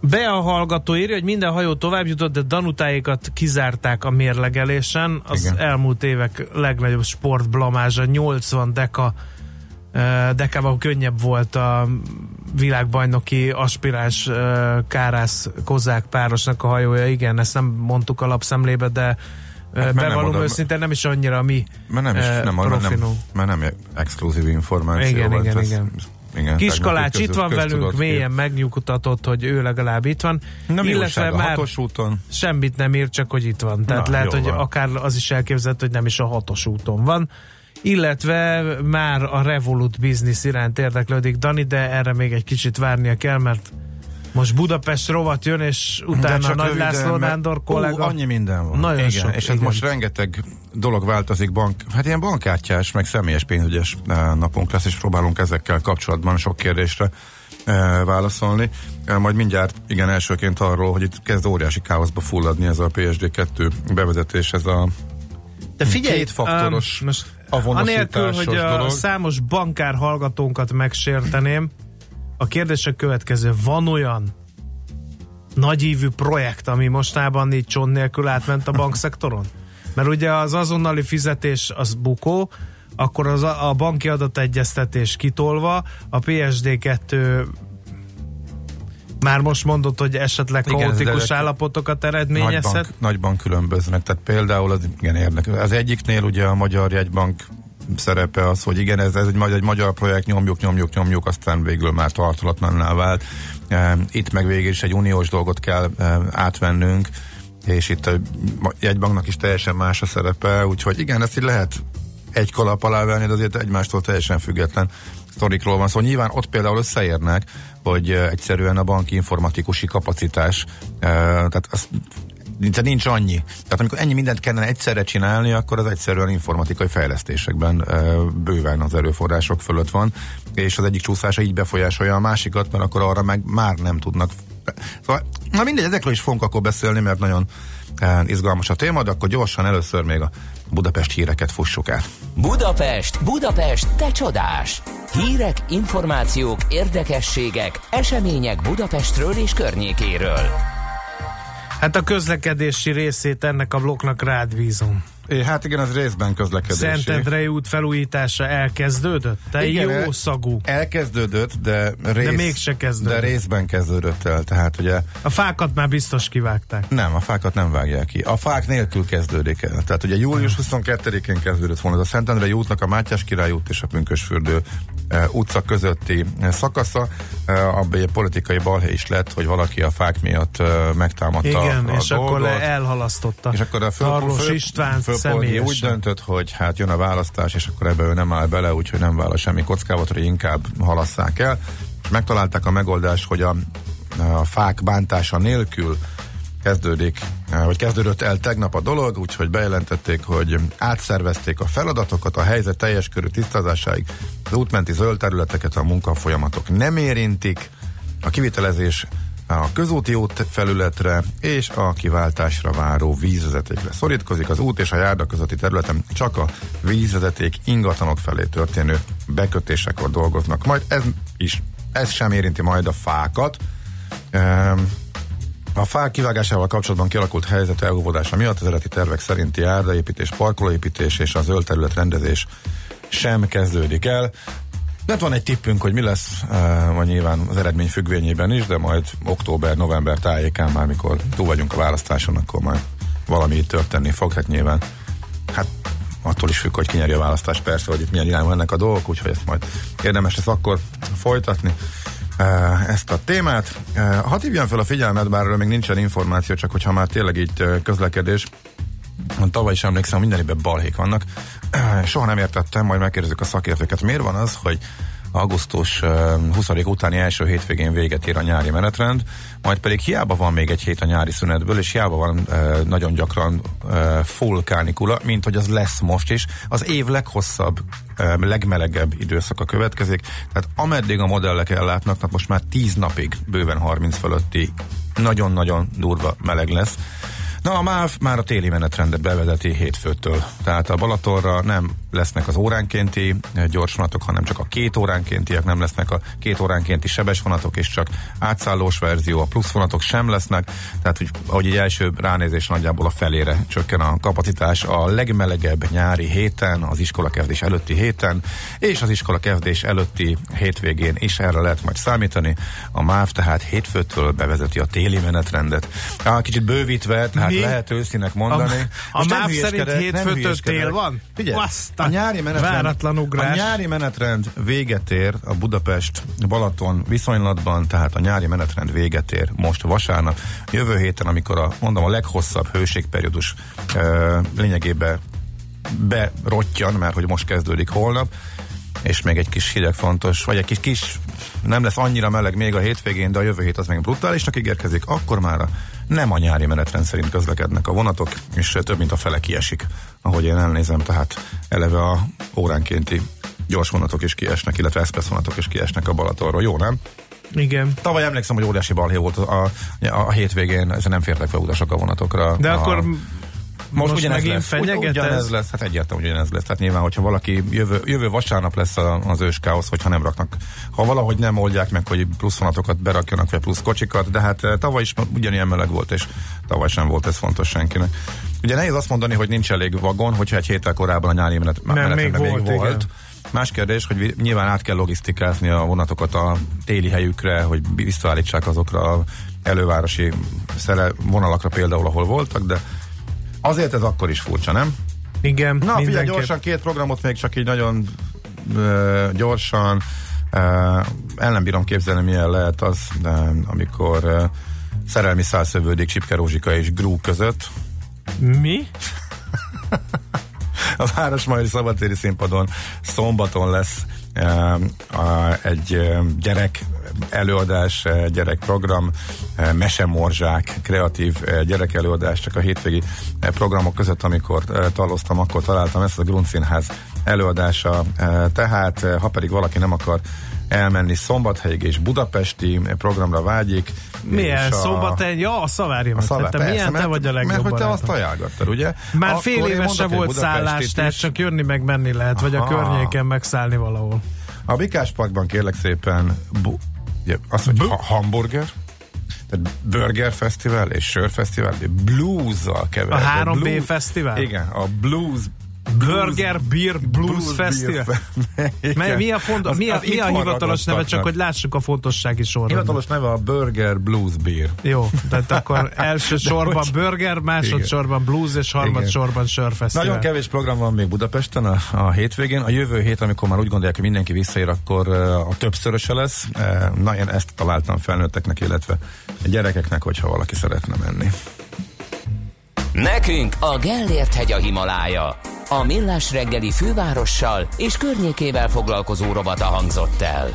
Bea hallgató írja, hogy minden hajó tovább jutott, de Danutáikat kizárták a mérlegelésen. Az igen. Elmúlt évek legnagyobb sportblamázsa, 80 dekában könnyebb volt a világbajnoki aspiráns Kárász-Kozák párosnak a hajója. Igen, ezt nem mondtuk a lapszemlébe, de hát bevallom őszintén, nem is annyira mi profinunk. Mert nem exkluzív információ. Igen. Kiskalács itt van velünk, mélyen megnyugtatott, hogy ő legalább itt van. Nem illetve már hatos úton. Semmit nem ír, csak hogy itt van. Tehát na, lehet, hogy van. Akár az is elképzelhető, hogy nem is a hatos úton van. Illetve már a Revolut Business iránt érdeklődik Dani, de erre még egy kicsit várnia kell, mert most Budapest rovat jön, és utána Nagy László Nándor kolléga. Annyi minden van. Nagyon sok, és igen. Most rengeteg dolog változik, ilyen bankkártyás, meg személyes pénzügyes napunk lesz, és próbálunk ezekkel kapcsolatban sok kérdésre válaszolni. Majd mindjárt, igen, elsőként arról, hogy itt kezd óriási káoszba fulladni ez a PSD2 bevezetés, ez a kétfaktoros avonosításos dolog. Anélkül, hogy a számos bankár hallgatónkat megsérteném, a kérdés a következő: van olyan nagyívű projekt, ami mostában így csont nélkül átment a bankszektoron? Mert ugye az azonnali fizetés az bukó, akkor az a banki adategyeztetés kitolva, a PSD2 már most mondott, hogy esetleg kaotikus állapotokat eredményezhet. Nagyban különböznek, tehát például az egyiknél ugye a Magyar Jegybank szerepe az, hogy igen, ez egy magyar projekt, nyomjuk, aztán végül már tartalatlannál vált. Itt meg végül is egy uniós dolgot kell átvennünk, és itt a jegybanknak is teljesen más a szerepe, úgyhogy igen, ezt így lehet egy kalap alá venni, de azért egymástól teljesen független sztorikról van szó. Szóval nyilván ott például összeérnek, hogy egyszerűen a banki informatikusi kapacitás, tehát azt nincs annyi. Tehát amikor ennyi mindent kellene egyszerre csinálni, akkor az egyszerűen informatikai fejlesztésekben bőven az erőforrások fölött van, és az egyik csúszása így befolyásolja a másikat, mert akkor arra meg már nem tudnak. Szóval, na mindegy, ezekről is fogunk akkor beszélni, mert nagyon izgalmas a téma, de akkor gyorsan először még a Budapest híreket fussuk át. Budapest, te csodás! Hírek, információk, érdekességek, események Budapestről és környékéről. Hát a közlekedési részét ennek a blokknak rád bízom. Hát igen, az részben közlekedési. Szentendrei út felújítása elkezdődött? Jó szagú. Elkezdődött, de mégse kezdődött. De részben kezdődött el. Tehát ugye a fákat már biztos kivágták. Nem, a fákat nem vágják ki. A fák nélkül kezdődik el. Tehát ugye július 22-én kezdődött volna ez a Szentendrei útnak a Mátyás Király út és a Pünkösfürdő utca közötti szakasza. Abban egy politikai balhé is lett, hogy valaki a fák miatt megtámadta a dolgot. Akkor elhalasztotta. És akkor a Tarlós István Fölpolgyi úgy döntött, hogy hát jön a választás, és akkor ebbe ő nem áll bele, úgyhogy nem vállal semmi kockávat, hogy inkább halasszák el. És megtalálták a megoldást, hogy a fák bántása nélkül kezdődött el tegnap a dolog, úgyhogy bejelentették, hogy átszervezték a feladatokat, a helyzet teljes körű tisztázásáig az útmenti zöld területeket a munkafolyamatok nem érintik, a kivitelezés a közúti útfelületre és a kiváltásra váró vízvezetékre szorítkozik. Az út és a járda közötti területen csak a vízvezeték ingatlanok felé történő bekötésekor dolgoznak. Majd ez sem érinti majd a fákat. A fák kivágásával kapcsolatban kialakult helyzet elóvodása miatt az eredeti tervek szerinti járdaépítés, parkolóépítés és a zöld terület rendezés sem kezdődik el. Mert van egy tippünk, hogy mi lesz, vagy nyilván az eredmény függvényében is, de majd október-november tájékán már, mikor túl vagyunk a választáson, akkor majd valami történni fog, hát nyilván. Hát attól is függ, hogy ki nyeri a választás, persze, hogy itt milyen irányban ennek a dolgok, úgyhogy ezt majd érdemes lesz akkor folytatni ezt a témát. Hadd hívjam fel a figyelmet, bár erről még nincsen információ, csak hogyha már tényleg így közlekedés, tavaly is emlékszem, mindenében balhék vannak. Soha nem értettem, majd megkérdezzük a szakértőket. Miért van az, hogy augusztus 20. utáni első hétvégén véget ér a nyári menetrend, majd pedig hiába van még egy hét a nyári szünetből, és hiába van nagyon gyakran full kánikula, mint hogy az lesz most is. Az év leghosszabb, legmelegebb időszaka következik, tehát ameddig a modellek ellátnak, tehát most már 10 napig bőven 30 fölötti nagyon-nagyon durva meleg lesz. Na, a MÁV már a téli menetrendet bevezeti hétfőtől. Tehát a Balatonra nem lesznek az óránkénti gyors vonatok, hanem csak a 2 óránkéntiek, nem lesznek a 2 óránkénti sebes vonatok, és csak átszállós verzió, a plusz vonatok sem lesznek. Tehát, ahogy így első ránézés nagyjából a felére csökken a kapacitás a legmelegebb nyári héten, az iskolakezdés előtti héten, és az iskolakezdés előtti hétvégén is erre lehet majd számítani. A MÁV tehát hétfőtől bevezeti a téli menetrendet. Kicsit bővítve, tehát lehet őszínek mondani. A MÁV szerint hétfőtől tél van? A nyári menetrend véget ér a Budapest-Balaton viszonylatban, tehát a nyári menetrend véget ér most vasárnap. Jövő héten, amikor a leghosszabb hőségperiódus lényegében berottyan, mert hogy most kezdődik holnap, és még egy kis hideg fontos, vagy egy kis nem lesz annyira meleg még a hétvégén, de a jövő hét az még brutálisnak ígérkezik, akkor már nem a nyári menetrend szerint közlekednek a vonatok, és több mint a fele kiesik. Ahogy én elnézem, tehát eleve a óránkénti gyors vonatok is kiesnek, illetve express vonatok is kiesnek a Balatonról. Jó, nem? Igen. Tavaly emlékszem, hogy óriási balhé volt a hétvégén, ezzel nem fértek fel utasok a vonatokra. De akkor... Most ugyanez lesz. Ugyanez lesz, hát egyáltalán ugyanez lesz. Tehát nyilván, hogyha valaki jövő vasárnap lesz az őskáosz, hogyha nem raknak. Ha valahogy nem oldják meg, hogy plusz vonatokat berakjanak, vagy plusz kocsikat, de hát tavaly is ugyanilyen meleg volt, és tavaly sem volt ez fontos senkinek. Ugye nehéz azt mondani, hogy nincs elég vagon, hogyha egy héttel korábban a nyári menetrendben még volt. Más kérdés, hogy nyilván át kell logisztikázni a vonatokat a téli helyükre, hogy visszaállítsák azokra a elővárosi vonalakra például, ahol voltak, de azért ez akkor is furcsa, nem? Igen. Na, figyelj, gyorsan két programot még csak így nagyon gyorsan. El nem bírom képzelni, milyen lehet az, amikor szerelmi szál szövődik Csipke Rózsika és Grú között. Mi? A Városmajori Szabadtéri Színpadon szombaton lesz egy gyerek előadás, gyerekprogram, mesemorzsák, kreatív gyerek előadás, csak a hétvégi programok között, amikor taloztam, akkor találtam ezt a Gruncínház előadása, tehát ha pedig valaki nem akar elmenni Szombathelyig és budapesti programra vágyik. Milyen Szombathely? Ja, a Szavaria. Milyen te vagy a legjobb barátom. Mert hogy te azt ajánlottad, ugye? Már fél éves se volt szállás, tehát csak jönni meg menni lehet, vagy a környéken megszállni valahol. A Bikás Parkban kérlek szépen azt, hogy hamburger, tehát burger fesztivál és sörfesztivál, blues-zal keverve. A 3B blues, fesztivál? Igen, a Burger Beer Blues Festival. Mi a hivatalos neve, csak hogy lássuk a fontossági sorban. Hivatalos neve a Burger Blues Beer. Jó, tehát akkor első sorban burger, másodsorban blues, és harmadsorban sörfesztivál. Nagyon kevés program van még Budapesten a hétvégén. A jövő hét, amikor már úgy gondolják, hogy mindenki visszaér, akkor a többszöröse lesz. Na, én ezt találtam felnőtteknek, illetve gyerekeknek, hogyha valaki szeretne menni. Nekünk a Gellért-hegy a Himalája. A Millás reggeli fővárossal és környékével foglalkozó rovata hangzott el.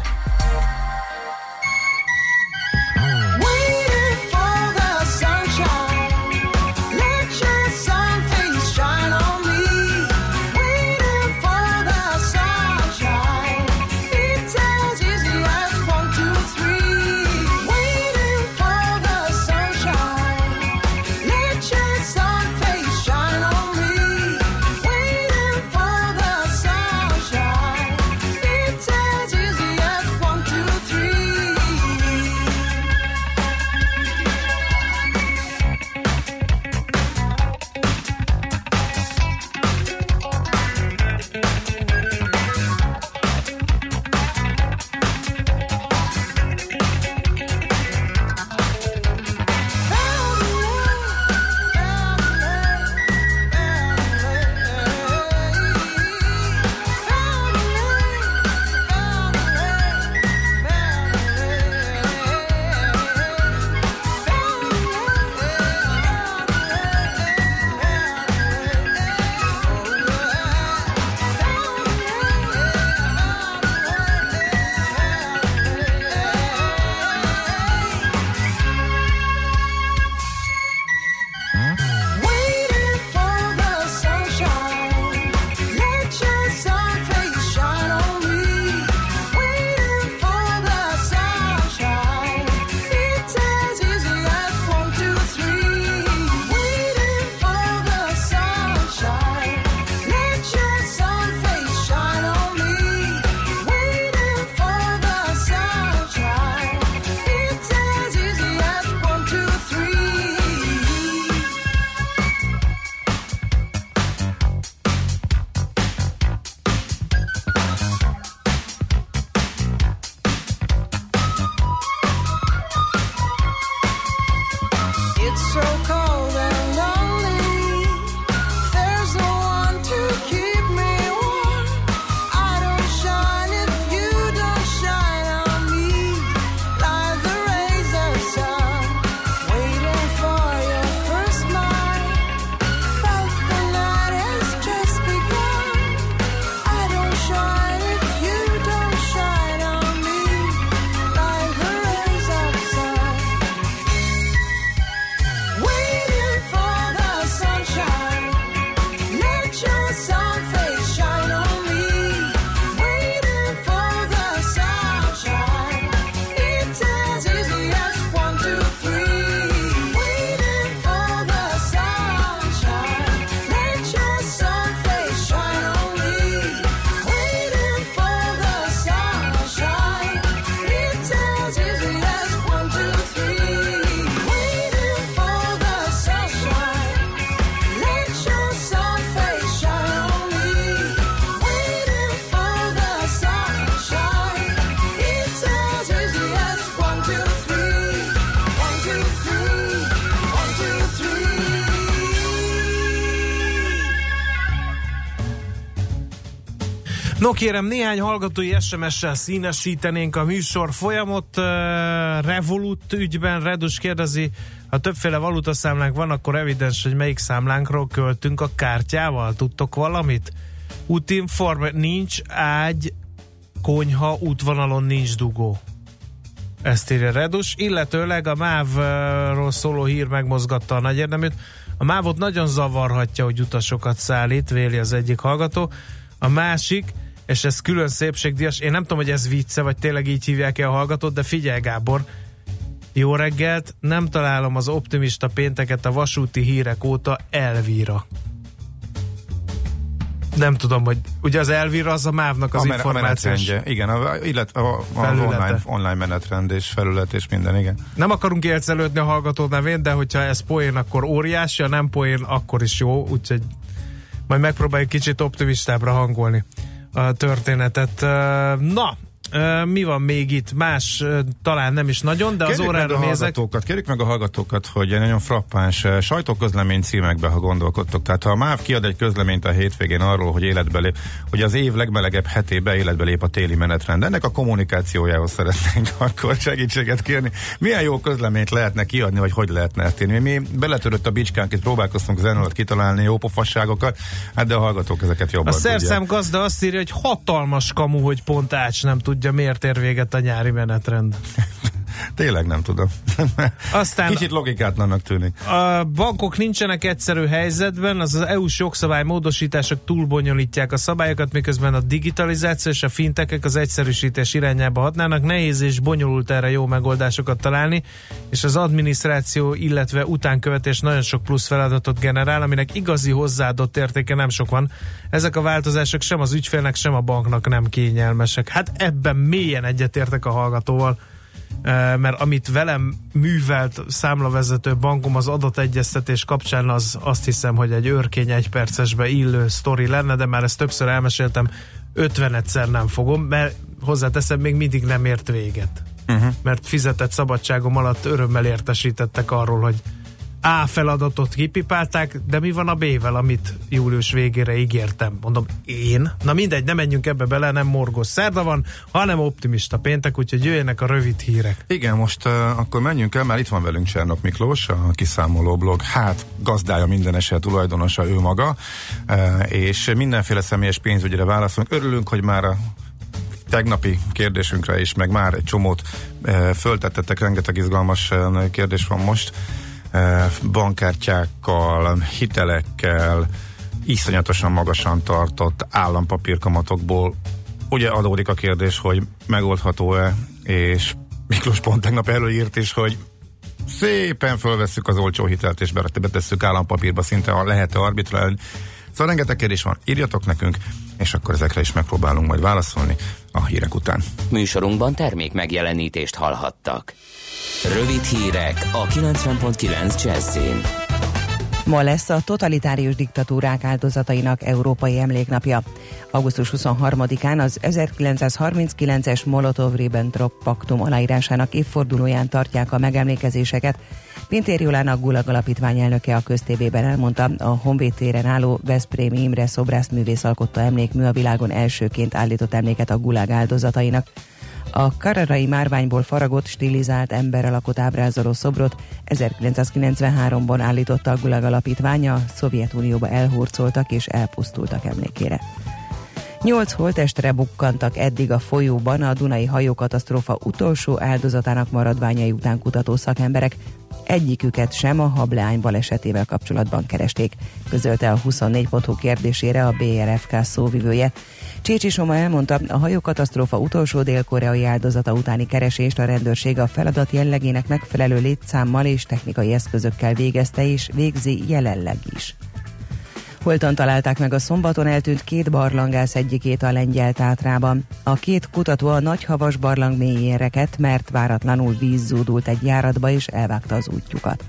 No kérem, néhány hallgatói SMS-sel színesítenénk a műsor folyamot. Revolut ügyben Redus kérdezi, ha többféle valutaszámlánk van, akkor evidens, hogy melyik számlánkról költünk a kártyával. Tudtok valamit? Útinform, nincs ágy, konyha, útvonalon nincs dugó. Ezt írja Redus. Illetőleg a MÁV-ról szóló hír megmozgatta a nagy érdeműt. A MÁV-ot nagyon zavarhatja, hogy utasokat szállít, véli az egyik hallgató. A másik, és ez külön szépségdíjas, én nem tudom, hogy ez vicce, vagy tényleg így hívják-e a hallgatót, de figyelj Gábor, jó reggelt, nem találom az optimista pénteket a vasúti hírek óta, Elvira. Nem tudom, hogy ugye az Elvira az a MÁV-nak az információs. Igen, online menetrend és felület és minden, igen. Nem akarunk élcelődni a hallgató nevén, de hogyha ez poén, akkor óriási, ha nem poén, akkor is jó, úgyhogy majd megpróbáljuk kicsit optimistábbra hangolni a történetet. Na, mi van még itt? Más talán nem is nagyon, de az órára nézek. Kérjük meg a hallgatókat, hogy nagyon frappáns sajtóközlemény címekbe, ha gondolkodtok. Tehát ha a MÁV kiad egy közleményt a hétvégén arról, hogy életbe lép, hogy az év legmelegebb hetében életbe lép a téli menetrend. Ennek a kommunikációjához szeretnénk akkor segítséget kérni. Milyen jó közleményt lehetne kiadni, vagy hogy lehetne ezt írni? Mi beletörött a bicskánk, itt próbálkoztunk zenőt kitalálni, jó pofasságokat, hát de a hallgatók ezeket jobban. A szerszám gazda azt írja, hogy hatalmas kamu, hogy pont Ács nem tud. Ugye miért ér véget a nyári menetrend? Tényleg nem tudom. Aztán kicsit logikátlannak tűnik. A bankok nincsenek egyszerű helyzetben, az EU-s jogszabály módosítások túlbonyolítják a szabályokat, miközben a digitalizáció és a fintekek az egyszerűsítés irányába hatnának. Nehéz és bonyolult erre jó megoldásokat találni, és az adminisztráció, illetve utánkövetés nagyon sok plusz feladatot generál, aminek igazi hozzáadott értéke nem sok van. Ezek a változások sem az ügyfélnek, sem a banknak nem kényelmesek. Hát ebben mélyen egyetértek a hallgatóval, mert amit velem művelt számlavezető bankom az adategyeztetés kapcsán, az azt hiszem, hogy egy őrkény egypercesbe illő sztori lenne, de már ezt többször elmeséltem, 50-szer nem fogom, mert hozzáteszem, még mindig nem ért véget. Mert fizetett szabadságom alatt örömmel értesítettek arról, hogy A feladatot kipipálták, de mi van a B-vel, amit július végére ígértem? Mondom, én? Na mindegy, ne menjünk ebbe bele, nem morgos szerda van, hanem optimista péntek, úgyhogy jöjjenek a rövid hírek. Igen, most akkor menjünk el, már itt van velünk Csernok Miklós, a kiszámoló blog, hát gazdája, minden eset tulajdonosa ő maga, és mindenféle személyes pénzügyre válaszolunk. Örülünk, hogy már a tegnapi kérdésünkre is, meg már egy csomót föltettetek, rengeteg izgalmas kérdés van most, bankkártyákkal, hitelekkel, iszonyatosan magasan tartott állampapírkamatokból. Ugye adódik a kérdés, hogy megoldható-e, és Miklós pont tegnap erről írt is, hogy szépen fölvesszük az olcsó hitelt, és betesszük állampapírba, szinte ha lehet-e arbitrálni. Szóval rengeteg kérdés van, írjatok nekünk, és akkor ezekre is megpróbálunk majd válaszolni a hírek után. Műsorunkban termék megjelenítést hallhattak. Rövid hírek a 90.9 Jazzyn. Ma lesz a totalitárius diktatúrák áldozatainak európai emléknapja. Augusztus 23-án az 1939-es Molotov-Ribbentrop paktum aláírásának évfordulóján tartják a megemlékezéseket. Pintér Jolán, a Gulag Alapítvány elnöke a köztévében elmondta, a Honvéd téren álló Veszprémi Imre szobrászművész alkotta emlékmű a világon elsőként állított emléket a Gulag áldozatainak. A kararai márványból faragott, stilizált emberalakot ábrázoló szobrot 1993-ban állította a Gulag Alapítványa, Szovjetunióba elhurcoltak és elpusztultak emlékére. 8 holttestre bukkantak eddig a folyóban a Dunai hajókatasztrófa utolsó áldozatának maradványai után kutató szakemberek. Egyiküket sem a hableány balesetével kapcsolatban keresték, közölte a 24.hu kérdésére a BRFK szóvivője. Csécsi Soma elmondta, a hajókatasztrófa utolsó dél-koreai áldozata utáni keresést a rendőrség a feladat jellegének megfelelő létszámmal és technikai eszközökkel végezte és végzi jelenleg is. Holtan találták meg a szombaton eltűnt két barlangász egyikét a lengyel Tátrában. A két kutató a Nagyhavas barlang mélyén rekedt, mert váratlanul víz zúdult egy járatba és elvágta az útjukat.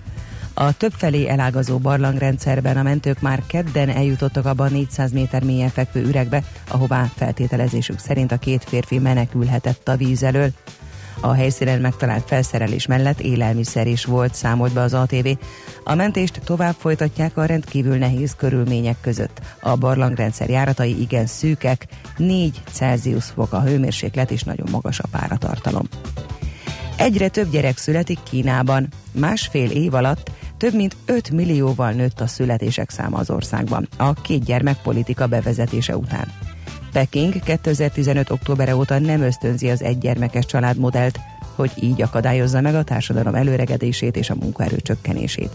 A többfelé elágazó barlangrendszerben a mentők már kedden eljutottak abba a 400 méter mélyen fekvő üregbe, ahová feltételezésük szerint a két férfi menekülhetett a víz elől. A helyszínen megtalált felszerelés mellett élelmiszer is volt, számolt be az ATV. A mentést tovább folytatják a rendkívül nehéz körülmények között. A barlangrendszer járatai igen szűkek, 4 Celsius fok a hőmérséklet és nagyon magas a páratartalom. Egyre több gyerek születik Kínában. Másfél év alatt több mint 5 millióval nőtt a születések száma az országban, a kétgyermekpolitika bevezetése után. Peking 2015. október óta nem ösztönzi az egygyermekes családmodellt, hogy így akadályozza meg a társadalom előregedését és a munkaerő csökkenését.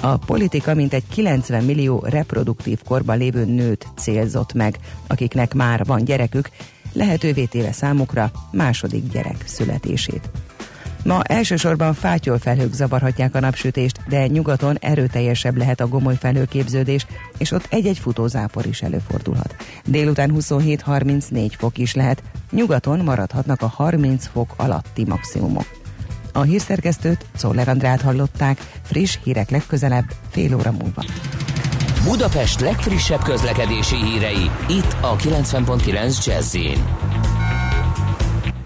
A politika mintegy 90 millió reproduktív korban lévő nőt célzott meg, akiknek már van gyerekük, lehetővé téve számukra második gyerek születését. Ma elsősorban fátyolfelhők zavarhatják a napsütést, de nyugaton erőteljesebb lehet a gomoly felhőképződés, és ott egy-egy futózápor is előfordulhat. Délután 27-34 fok is lehet, nyugaton maradhatnak a 30 fok alatti maximumok. A hírszerkesztőt, Czoller Andrát hallották, friss hírek legközelebb, fél óra múlva. Budapest legfrissebb közlekedési hírei, itt a 90.9 Jazzy-n.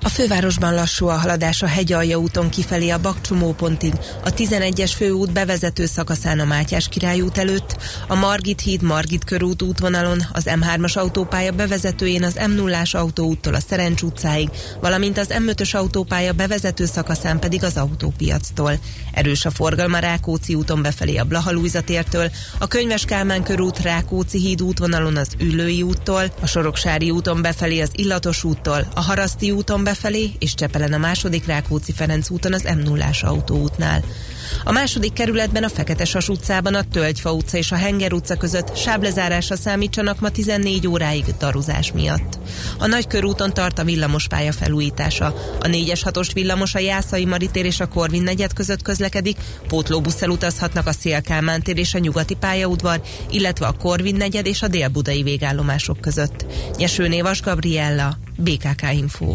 A fővárosban lassú a haladás a Hegyalja úton kifelé a Bakcsomópontig, a 11-es főút bevezető szakaszán a Mátyás király út előtt, a Margit híd Margit körút útvonalon, az M3-as autópálya bevezetőjén az M0-ás autóúttól a Szerencs utcáig, valamint az M5-ös autópálya bevezető szakaszán pedig az autópiactól. Erős a forgalom a Rákóczi úton befelé a Blaha-Lujza tértől, a Könyves Kálmán körút Rákóczi híd útvonalon az Üllői úttól, a Soroksári úton befelé az Illatos úttól, a Haraszti úton befelé és Csepelen a második Rákóczi-Ferenc úton az M0-ás autóútnál. A második kerületben a Feketesas utcában a Tölgyfa utca és a Henger utca között sáblezárásra számítsanak ma 14 óráig daruzás miatt. A Nagykörúton tart a villamospálya felújítása. A 4-es 6-os villamos a Jászai Mari tér és a Korvin negyed között közlekedik, pótlóbusszal utazhatnak a Széll Kálmán tér és a Nyugati pályaudvar, illetve a Korvin negyed és a Dél-budai végállomások között. Nyesőnévas Gabriella, BKK Info.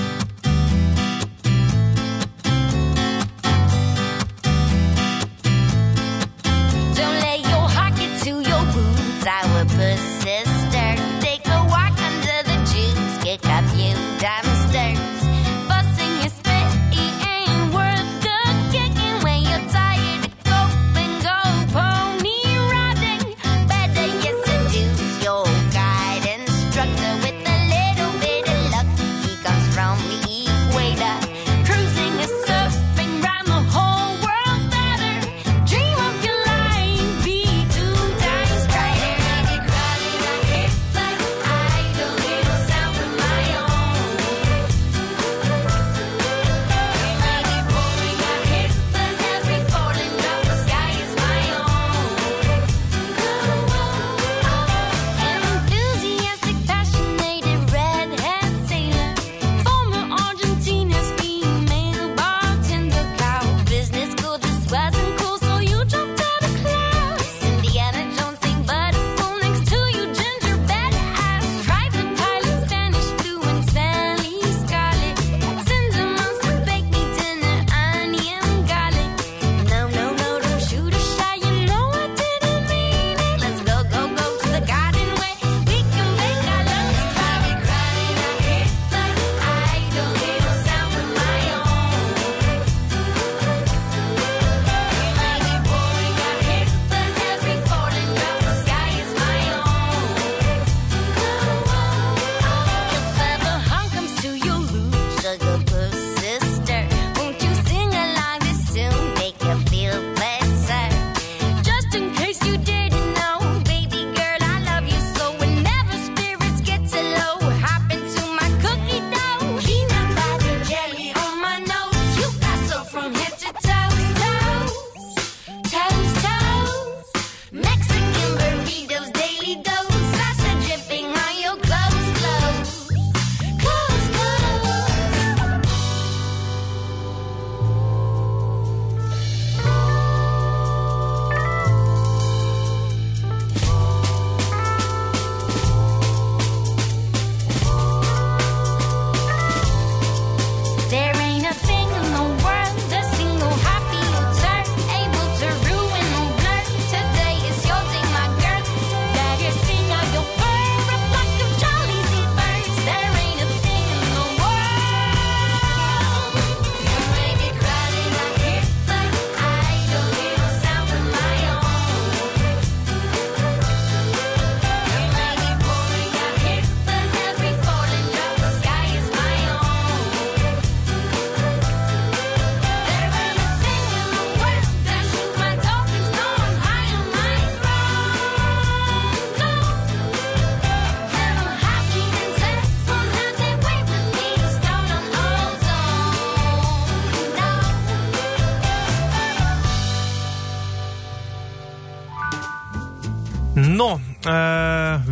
No,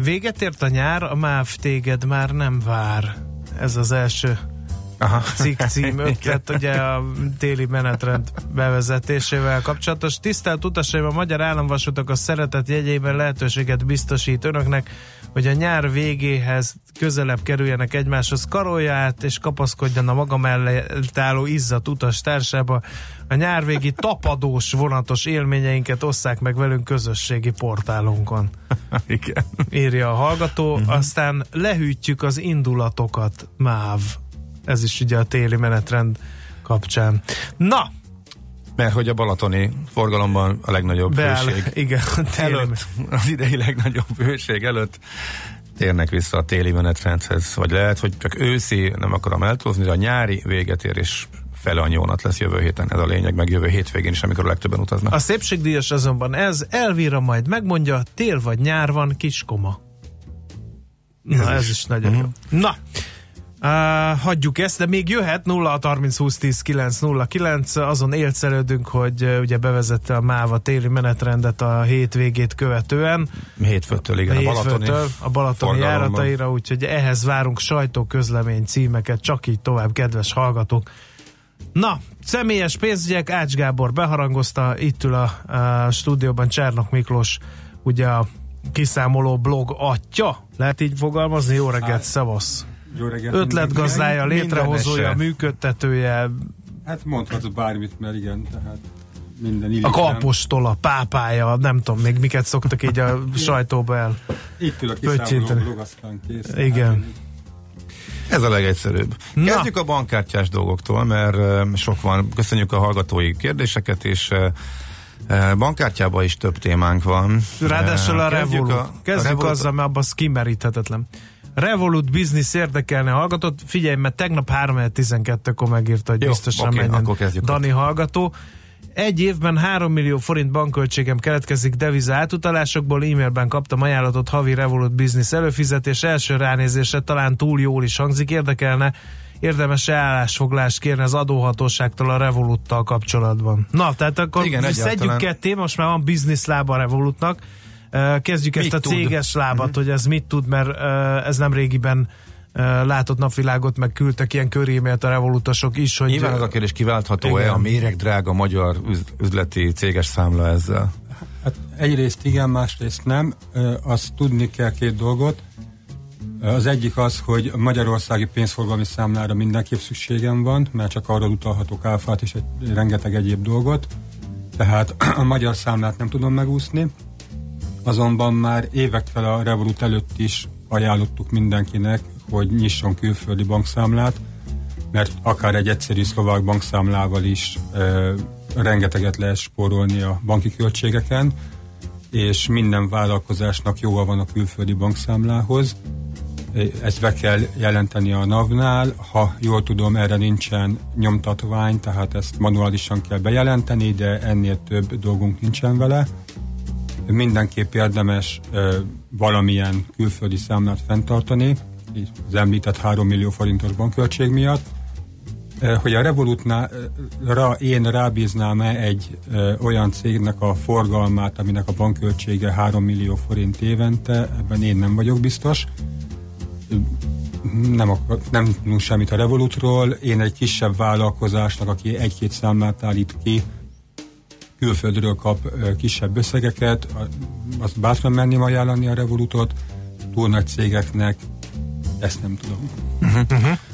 véget ért a nyár, a MÁV téged már nem vár. Ez az első cikk cím ötlet, ugye a téli menetrend bevezetésével kapcsolatos. Tisztelt utasaim, a Magyar Államvasutak a szeretet jegyében lehetőséget biztosít önöknek, hogy a nyár végéhez közelebb kerüljenek egymáshoz, karolja át és kapaszkodjon a maga mellett álló izzadt utas társába. A nyárvégi tapadós vonatos élményeinket osszák meg velünk közösségi portálunkon. Igen. Írja a hallgató, aztán lehűtjük az indulatokat, MÁV. Ez is ugye a téli menetrend kapcsán. Na! Mert hogy a balatoni forgalomban a legnagyobb hőség. Igen, előtt, az idei legnagyobb hőség előtt térnek vissza a téli menetrendhez. Vagy lehet, hogy csak őszi, nem akarom eltúlzni, de a nyári véget ér és fele annyi vonat lesz jövő héten. Ez a lényeg, meg jövő hétvégén is, amikor a legtöbben utaznak. A szépségdíjas azonban ez. Elvira majd megmondja, tél vagy nyár van, Kiskoma. Na, ez is nagyon jó. Na! Hagyjuk ezt, de még jöhet 0630 20 10 909. Azon élcelődünk, hogy ugye bevezette a MÁV a téli menetrendet a hétvégét követően. Hétfőtől, igen, a balatoni járataira, úgyhogy ehhez várunk sajtóközlemény címeket, csak így tovább, kedves hallgatók. Na, személyes pénzügyek, Ács Gábor beharangozta, itt ül a stúdióban Csernok Miklós, ugye a kiszámoló blog atya, lehet így fogalmazni. Jó reggelt, szevasz! Ötletgazdája, létrehozója, működtetője. Hát mondhatsz bármit, mert igen, tehát minden illik. A kapostola, pápája, nem tudom még miket szoktak így a sajtóba el. Itt ül a kiszámoló blog, aztán kész. Igen. Ez a legegyszerűbb. Na. Kezdjük a bankkártyás dolgoktól, mert sok van. Köszönjük a hallgatói kérdéseket, és bankkártyában is több témánk van. Ráadásul a Revolut. Kezdjük azzal, mert abban kimeríthetetlen. Revolut Business érdekelne hallgatott. Figyelj, mert tegnap 3.12-kor megírta, hogy biztosan menjen Dani hallgató. Egy évben 3 millió forint bankköltségem keletkezik deviza átutalásokból, e-mailben kaptam ajánlatot havi Revolut Business előfizetés, első ránézésre talán túl jól is hangzik, érdekelne, érdemes állásfoglalást kérni az adóhatóságtól a Revoluttal kapcsolatban. Na, tehát akkor igen, szedjük ketté, most már van business lába a Revolutnak. Kezdjük mit ezt a céges lábat, hogy ez mit tud, mert ez nem régiben látott napvilágot, meg küldtek ilyen körémélt a revolutasok is. Hogy nyilván az a kérdés, kiváltható-e a méregdrága magyar üzleti céges számla ezzel? Hát egyrészt igen, másrészt nem. Azt tudni kell két dolgot. Az egyik az, hogy a magyarországi pénzforgalmi számlára mindenképp szükségem van, mert csak arról utalhatok áfát és rengeteg egyéb dolgot. Tehát a magyar számlát nem tudom megúszni. Azonban már évekkel a Revolut előtt is ajánlottuk mindenkinek, hogy nyisson külföldi bankszámlát, mert akár egy egyszerű szlovák bankszámlával is rengeteget lehet spórolni a banki költségeken, és minden vállalkozásnak joga van a külföldi bankszámlához. Ezt be kell jelenteni a NAV-nál, ha jól tudom, erre nincsen nyomtatvány, tehát ezt manuálisan kell bejelenteni, de ennél több dolgunk nincsen vele. Mindenképp érdemes valamilyen külföldi számlát fenntartani, így az említett 3 millió forintos bankköltség miatt. Hogy a Revolutnál én rábíznám-e egy olyan cégnek a forgalmát, aminek a bankköltsége 3 millió forint évente, ebben én nem vagyok biztos. Nem tudunk semmit a Revolutról. Én egy kisebb vállalkozásnak, aki egy-két számlát állít ki, külföldről kap kisebb összegeket, azt bátran merném ajánlani a Revolutot, túl nagy cégeknek ezt nem tudom.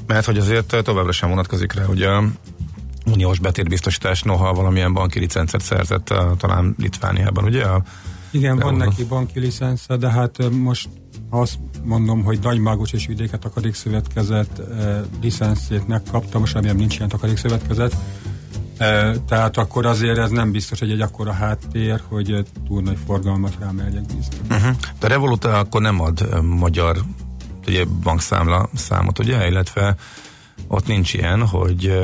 Mert hogy azért továbbra sem vonatkozik rá, hogy a uniós betétbiztosítás, noha valamilyen banki licencet szerzett talán Litvániában, ugye? Igen, van neki banki licensze, de hát most azt mondom, hogy Nagymágocs és Vidéke Takarékszövetkezet licenszét megkapta, most remélem nincs ilyen takarékszövetkezet. Tehát akkor azért ez nem biztos, hogy egy akkora háttér, hogy túl nagy forgalmat rámerjek bízni. De a Revolut akkor nem ad magyar bankszámla számot, ugye? Illetve ott nincs ilyen, hogy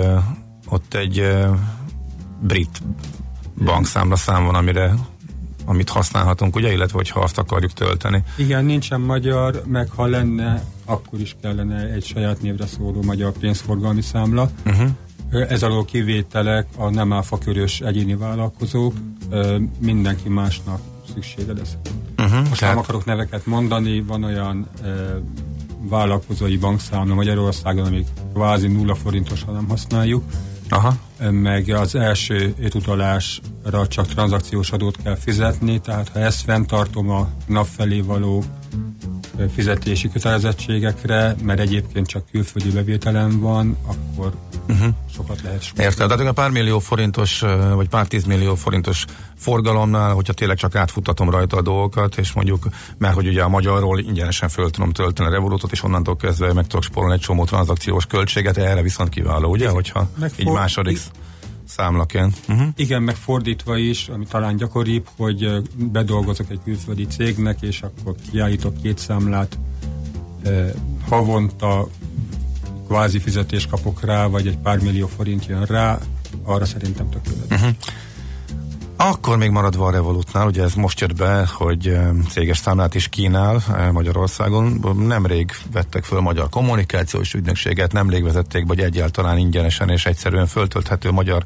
ott egy brit bankszámla szám van, amit használhatunk, ugye? Illetve, hogyha azt akarjuk tölteni. Igen, nincsen magyar, meg ha lenne, akkor is kellene egy saját névre szóló magyar pénzforgalmi számla. Ez alól kivételek a nem áfakörös egyéni vállalkozók, mindenki másnak szüksége lesz. Most nem akarok neveket mondani, van olyan vállalkozói bankszámla Magyarországon, amik kvázi nulla forintosan nem használjuk. Aha. Meg az első utalásra csak tranzakciós adót kell fizetni, tehát ha ezt fenntartom a NAV felé való fizetési kötelezettségekre, mert egyébként csak külföldi bevételem van, akkor sokat lehet spórolni. Érted, tehát a pár millió forintos, vagy pár tízmillió forintos forgalomnál, hogyha tényleg csak átfuttatom rajta a dolgokat, és mondjuk, mert hogy ugye a magyarról ingyenesen föl tudom tölteni a Revolutot, és onnantól kezdve meg tudok spórolni egy csomó tranzakciós költséget, erre viszont kiváló, ugye, hogyha így második számlaként. Igen, megfordítva is, ami talán gyakoribb, hogy bedolgozok egy külföldi cégnek, és akkor kiállítok két számlát havonta, kvázi fizetés kapok rá, vagy egy pár millió forint jön rá, arra szerintem tökéletes. Akkor még maradva a Revolutnál, ugye ez most jött be, hogy céges számlát is kínál Magyarországon. Nemrég vettek föl magyar kommunikációs ügynökséget, nemrég vezették, vagy egyáltalán ingyenesen és egyszerűen föltölthető magyar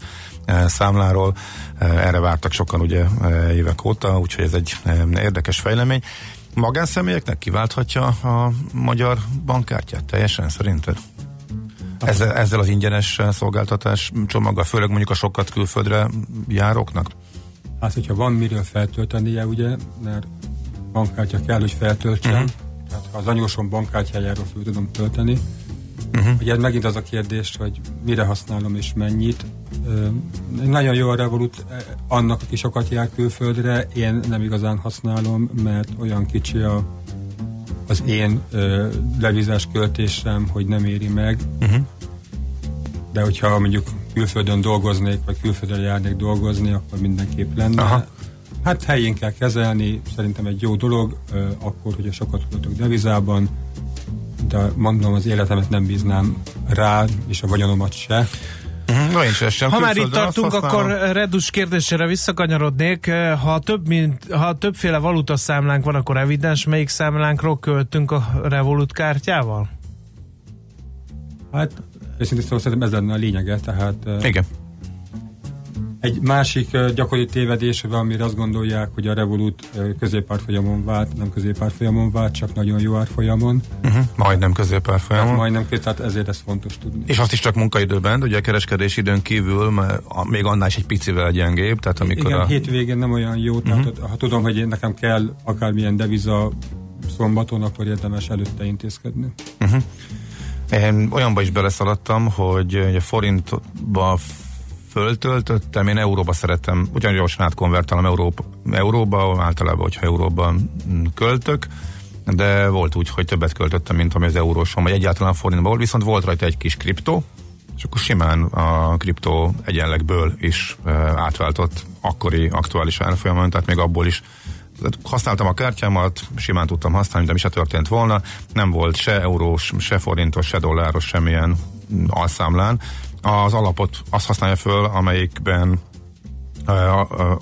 számláról. Erre vártak sokan ugye évek óta, úgyhogy ez egy érdekes fejlemény. Magánszemélyeknek kiválthatja a magyar bankkártyát teljesen szerinted? Ezzel az ingyenes szolgáltatás csomaggal, főleg mondjuk a sokat külföldre járóknak? Hát, hogyha van miről feltöltenie, ugye, mert bankkártya kell, hogy feltöltsem, tehát ha az anyósom bankkártyájáról fel tudom tölteni, ugye megint az a kérdés, hogy mire használom és mennyit. Nagyon jó a Revolut annak, aki sokat jár külföldre, én nem igazán használom, mert olyan kicsi az én devizás költésem, hogy nem éri meg. De hogyha mondjuk külföldön dolgoznék, vagy külföldön járnék dolgozni, akkor mindenképp lenne. Hát helyén kell kezelni, szerintem egy jó dolog, akkor, hogyha sokat költök devizában, de mondom, az életemet nem bíznám rá, és a vagyonomat se. Ha már itt tartunk, akkor Redus kérdésére visszakanyarodnék. Ha többféle valutaszámlánk van, akkor evidens, melyik számlánkról költünk a Revolut kártyával? Hát, őszintén szóval szerintem ez lenne a lényege, tehát... Igen. Egy másik gyakori tévedés, amire azt gondolják, hogy a Revolut középárfolyamon vált, nem középárfolyamon vált, csak nagyon jó árfolyamon. Majdnem középárfolyamon. Hát majdnem középárfolyamon, tehát ezért ez fontos tudni. És azt is csak munkaidőben, ugye a kereskedési időn kívül, mert még annál is egy picivel gyengébb. Tehát amikor igen, hétvégén nem olyan jó, tehát ha tudom, hogy nekem kell akármilyen deviza szombaton, akkor érdemes előtte intézkedni. Én olyanba is beleszaladtam, hogy a forintba föltöltöttem, én euróba szeretem, ugyanúgy gyorsan átkonvertálom euróba, általában, hogyha euróban költök, de volt úgy, hogy többet költöttem, mint ami az euróson, vagy egyáltalán forintból, viszont volt rajta egy kis kriptó, és akkor simán a kriptó egyenlegből is átváltott akkori aktuális árfolyamon, tehát még abból is használtam a kártyámat, simán tudtam használni, de mi se történt volna, nem volt se eurós, se forintos, se dolláros, semmilyen alszámlán. Az alapot azt használja föl,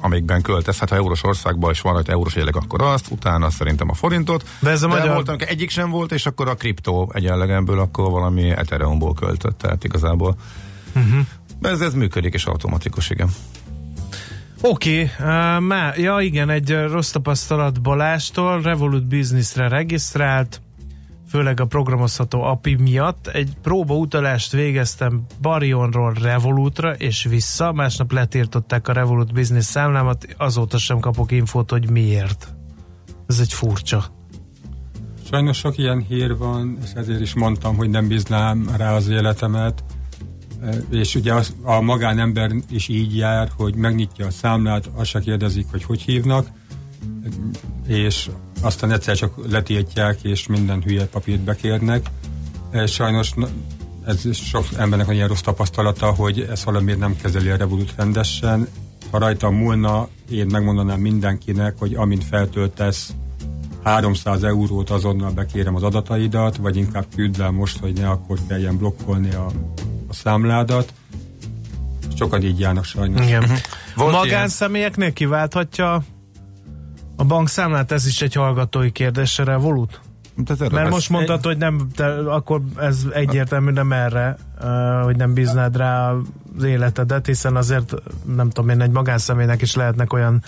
amelyikben költesz. Hát ha eurós országban is van rajta eurós egyenleg, akkor azt, utána szerintem a forintot. De ez a magyar... voltam, egyik sem volt, és akkor a kriptó egyenlegemből akkor valami Ethereumból költött, tehát igazából. Ez működik, és automatikus, igen. Igen, egy rossz tapasztalat Balástól, Revolut Businessre regisztrált, főleg a programozható API miatt. Egy próbautalást végeztem Barionról Revolutra és vissza, másnap letiltották a Revolut Business számlámat, azóta sem kapok infót, hogy miért. Ez egy furcsa. Sajnos sok ilyen hír van, és ezért is mondtam, hogy nem bíznám rá az életemet, és ugye a magánember is így jár, hogy megnyitja a számlát, azt se kérdezik, hogy hívnak, és aztán egyszer csak letiltják, és minden hülye papírt bekérnek. Sajnos ez sok embernek van ilyen rossz tapasztalata, hogy ezt valamiért nem kezeli a Revolut rendesen. Ha rajta múlna, én megmondanám mindenkinek, hogy amint feltöltesz 300 eurót, azonnal bekérem az adataidat, vagy inkább küldd el most, hogy ne akkor kelljen blokkolni a számládat. Sokan így járnak sajnos. Magánszemélyeknél kiválthatja a bankszámlát, ez is egy hallgatói kérdés, erre Revolut? Mert most mondtad, hogy nem, akkor ez egyértelmű, nem erre, hogy nem bíznád rá az életedet, hiszen azért, nem tudom én, egy magánszemélynek is lehetnek olyan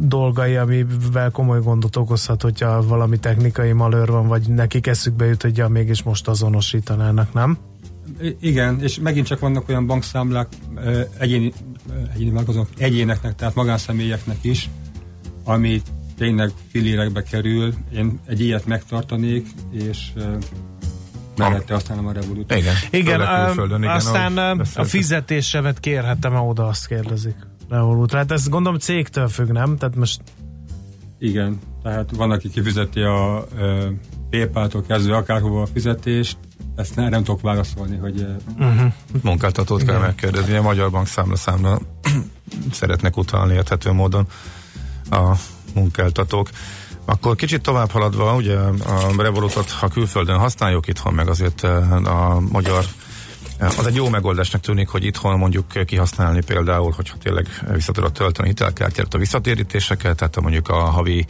dolgai, amivel komoly gondot okozhat, hogyha valami technikai malőr van, vagy nekik eszükbe jut, hogy ja, mégis most azonosítanának, nem? Igen, és megint csak vannak olyan bankszámlák egyéneknek, tehát magánszemélyeknek is, ami tényleg fillérekbe kerül. Én egy ilyet megtartanék, és mellette aztán a Revolut. Igen, aztán a fizetésemet kérhetem-e oda, azt kérdezik. Revolut. Hát ezt gondolom cégtől függ, nem? Tehát most... Igen, tehát van, aki kifizeti a PayPal-tól kezdve akárhova a fizetést, ezt nem tudok válaszolni, hogy... Munkáltatót kell megkérdezni, a Magyar Bank számla-számla szeretnek utalni érthető módon a munkáltatók. Akkor kicsit tovább haladva, ugye a Revolutot, ha külföldön használjuk, itthon meg azért a magyar... Az egy jó megoldásnak tűnik, hogy itthon mondjuk kihasználni például, hogyha tényleg vissza tudod tölteni hitelkártyát, a visszatérítéseket, tehát mondjuk a havi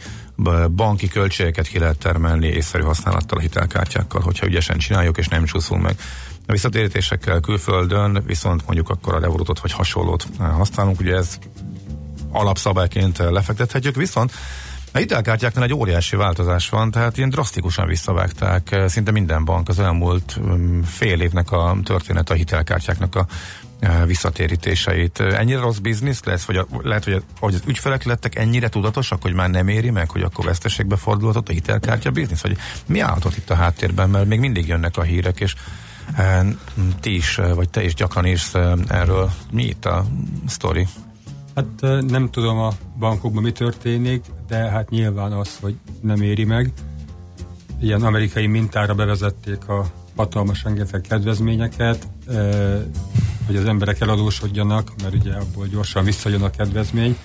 banki költségeket ki lehet termelni észszerű használattal a hitelkártyákkal, hogyha ügyesen csináljuk és nem csúszunk meg. A visszatérítésekkel külföldön viszont mondjuk akkor a Revolutot vagy hasonlót használunk, ugye ez alapszabályként lefektethetjük, viszont a hitelkártyáknál egy óriási változás van, tehát ilyen drasztikusan visszavágták szinte minden bank az elmúlt fél évnek a története a hitelkártyáknak a visszatérítéseit. Ennyire rossz biznisz lesz, vagy lehet, hogy az ügyfelek lettek ennyire tudatosak, hogy már nem éri meg, hogy akkor veszteségbe fordulhatott a hitelkártya biznisz? Vagy mi állhatott itt a háttérben, mert még mindig jönnek a hírek, és te is gyakran írsz erről. Mi itt a sztori? Hát nem tudom a bankokban mi történik, de hát nyilván az, hogy nem éri meg. Ilyen amerikai mintára bevezették a hatalmas rengeteg kedvezményeket, hogy az emberek eladósodjanak, mert ugye abból gyorsan visszajön a kedvezmény.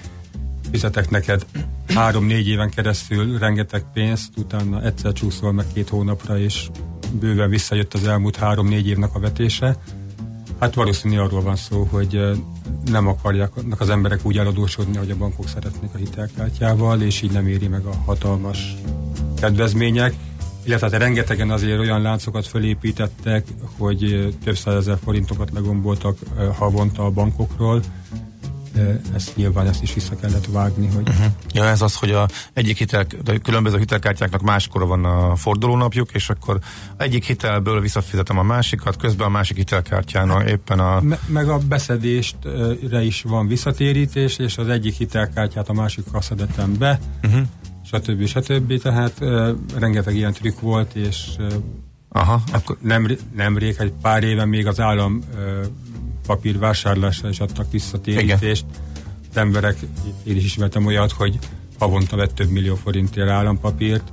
Fizetek neked 3-4 éven keresztül rengeteg pénzt, utána egyszer csúszol meg 2 hónapra, és bőven visszajött az elmúlt 3-4 évnek a vetése. Hát valószínű arról van szó, hogy nem akarják az emberek úgy eladósodni, hogy a bankok szeretnék a hitelkártyával, és így nem éri meg a hatalmas kedvezmények. Illetve hát rengetegen azért olyan láncokat fölépítettek, hogy több százezer forintokat legomboltak havonta a bankokról. Ezt is vissza kellett vágni. Hogy... Ja, ez az, hogy különböző hitelkártyáknak máskor van a fordulónapjuk, és akkor egyik hitelből visszafizetem a másikat, közben a másik hitelkártyának éppen a... Meg a beszedéstre is van visszatérítés, és az egyik hitelkártyát a másikra szedettem be, stb. Tehát rengeteg ilyen trükk volt, és akkor... nemrég, egy pár éve még az állam... papírvásárlásra is adtak visszatérítést. Az emberek, én is ismertem olyat, hogy havonta vett több millió forintért állampapírt,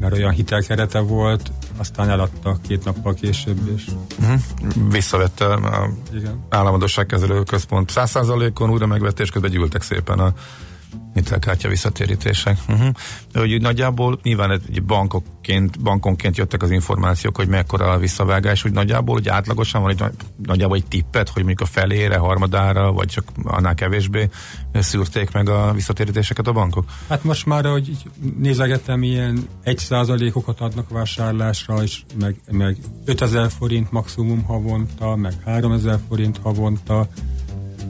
mert olyan hitelkerete volt, aztán eladtak 2 nappal később, és... Visszavette a államadósságkezelő központ 100%-on, újra megvette, és közben gyűltek szépen a hitelkártya visszatérítések. Úgy nagyjából nyilván egy bankonként jöttek az információk, hogy mekkora a visszavágás, úgy nagyjából, hogy átlagosan van nagyjából egy tippet, hogy mondjuk a felére, harmadára, vagy csak annál kevésbé szűrték meg a visszatérítéseket a bankok? Hát most már, ahogy nézegetem, ilyen 1%-okat adnak vásárlásra, és meg 5000 forint maximum havonta, meg 3000 forint havonta,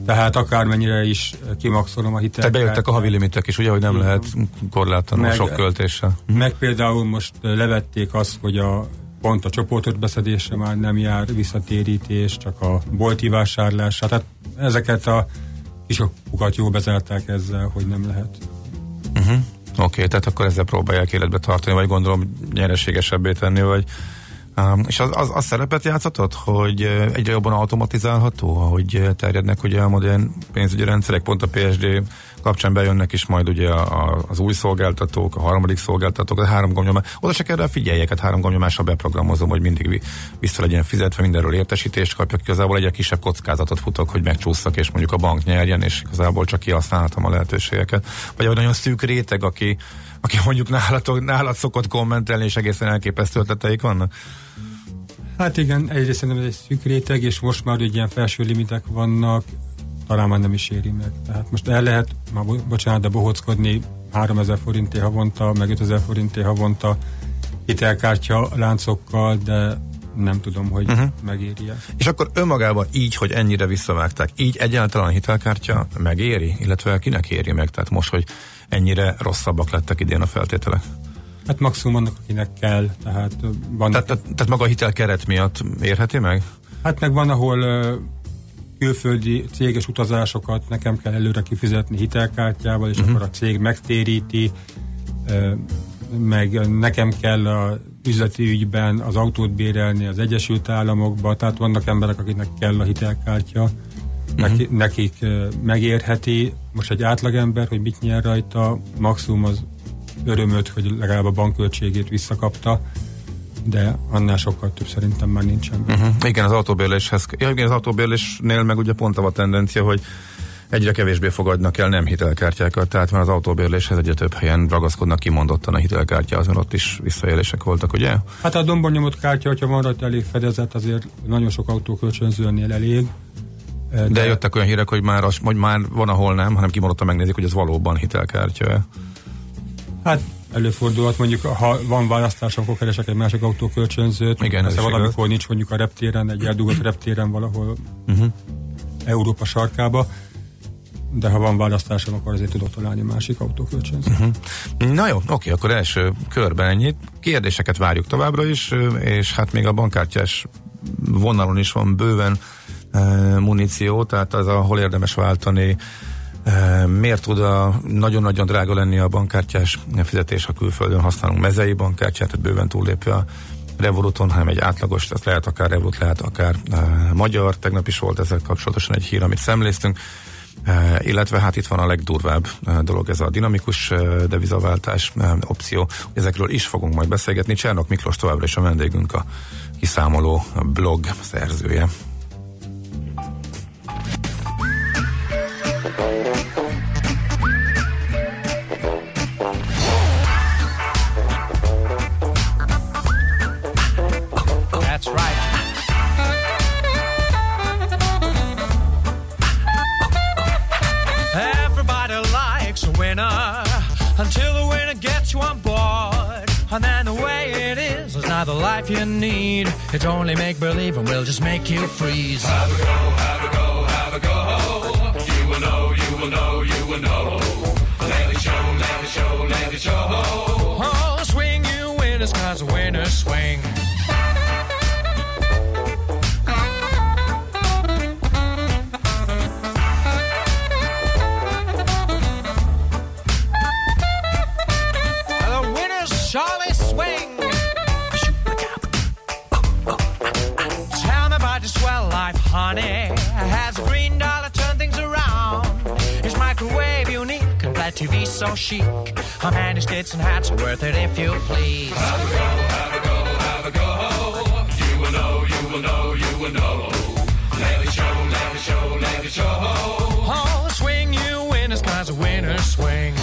tehát akármennyire is kimaxolom a hitelkártyát. Tehát bejöttek a havi limitek is, ugye, hogy nem lehet korlátlanul sok költéssel. Meg például most levették azt, hogy pont a csoportbeszedésre már nem jár visszatérítés, csak a bolti vásárlásra. Tehát ezeket a kisokukat jó bezárták ezzel, hogy nem lehet. Oké, tehát akkor ezzel próbálják életbe tartani, vagy gondolom nyereségesebbé tenni, vagy... és az szerepet játszatott, hogy egyre jobban automatizálható, ahogy terjednek ugye a modern pénzügyi rendszerek, pont a PSD kapcsán bejönnek is majd ugye az új szolgáltatók, a harmadik szolgáltatók, a 3 gombnyomás, oda csak erre figyeljek, 3 gombnyomással beprogramozom, hogy mindig vissza legyen fizetve, mindenről értesítést kapjak, igazából egy kisebb kockázatot futok, hogy megcsúszszak, és mondjuk a bank nyerjen, és igazából csak kihasználhatom a lehetőségeket. Vagy egy nagyon szűk réteg, aki mondjuk nálad szokott kommentelni, és egészen elképesztő ötleteik vannak? Hát igen, egyrészt szerintem ez egy szűk réteg, és most már egy ilyen felső limitek vannak, talán már nem is éri meg. Tehát most el lehet, már bocsánat, de bohóckodni 3000 forintért havonta, meg 5000 forintért havonta hitelkártya láncokkal, de nem tudom, hogy megéri-e. És akkor önmagában így, hogy ennyire visszavágták, így egyáltalán hitelkártya megéri, illetve kinek éri meg? Tehát most, hogy ennyire rosszabbak lettek idén a feltételek. Hát maximum annak, akinek kell. Tehát maga a hitelkeret miatt érheti meg? Hát meg van, ahol külföldi céges utazásokat nekem kell előre kifizetni hitelkártyával, és akkor a cég megtéríti, meg nekem kell a üzleti ügyben az autót bérelni az Egyesült Államokba, tehát vannak emberek, akiknek kell a hitelkártya, nekik megérheti. Most egy átlagember, hogy mit nyer rajta, maximum az örömöt, hogy legalább a bankköltségét visszakapta, de annál sokkal több szerintem már nincsen. Igen, az autóbérléshez. Ja, igen, az autóbérlésnél meg ugye pont a tendencia, hogy egyre kevésbé fogadnak el nem hitelkártyákat, tehát már az autóbérléshez egyre több helyen ragaszkodnak kimondottan a hitelkártyához, mert ott is visszaélések voltak, ugye? Hát a dombonnyomott kártya, hogyha van rajta elég fedezet, azért nagyon sok autókölcsönzőnél elég. De jöttek olyan hírek, hogy már van, ahol nem, hanem kimondottan megnézik, hogy ez valóban hitelkártya. Hát előfordulhat, mondjuk, ha van választásom, akkor keresek egy másik autókölcsönzőt. Igen, ez valamikor az. Nincs mondjuk a reptéren, egy eldugott reptéren valahol Európa sarkába, de ha van választásom, akkor azért tudok találni másik autókölcsönzőt. Na jó, oké, akkor első körben ennyit. Kérdéseket várjuk továbbra is, és hát még a bankkártyás vonalon is van bőven muníció, tehát az, ahol érdemes váltani. Miért tud nagyon-nagyon drága lenni a bankkártyás fizetés, ha külföldön használunk mezei bankkártyát, tehát bőven túllépve a Revoluton, hanem egy átlagos, tehát lehet akár Revolut, lehet akár magyar, tegnap is volt ezzel kapcsolatosan egy hír, amit szemléztünk, illetve hát itt van a legdurvább dolog, ez a dinamikus devizaváltás opció, ezekről is fogunk majd beszélgetni. Csernok Miklós továbbra is a vendégünk, a Kiszámoló blog szerzője. The life you need, it's only make-believe and we'll just make you freeze. Have a go, have a go, have a go. You will know, you will know, you will know. Let it show, let it show, let it show. Oh, swing you winners, cause the winners swing. The winners surely swing. Honey, has a green dollar turned things around? Is microwave unique and black TV so chic? Our managed skates and hats are worth it if you please. Have a go, have a go, have a go. You will know, you will know, you will know. Let it show, let it show, let it show. Oh, swing you winners, cause the winners swing.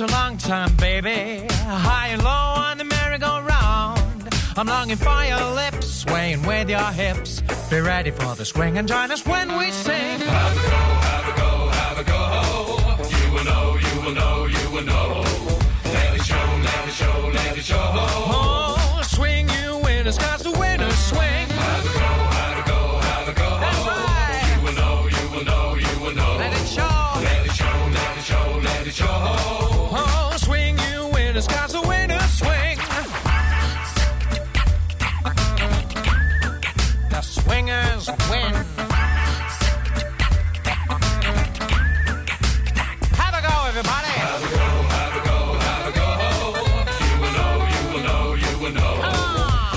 A long time, baby. High and low on the merry-go-round. I'm longing for your lips, swaying with your hips. Be ready for the swing and join us when we sing. Have a go, have a go, have a go. You will know, you will know, you will know. Let it show, let it show, let it show. Oh, swing you winners, cause the winners swing. Have a go, have a go, have a go. That's right. You will know, you will know, you will know. Let it show, let it show, let it show, let it show. Cause the winners swing. The swingers win. Have a go, everybody. Have a go, have a go, have a go. You will know, you will know, you will know.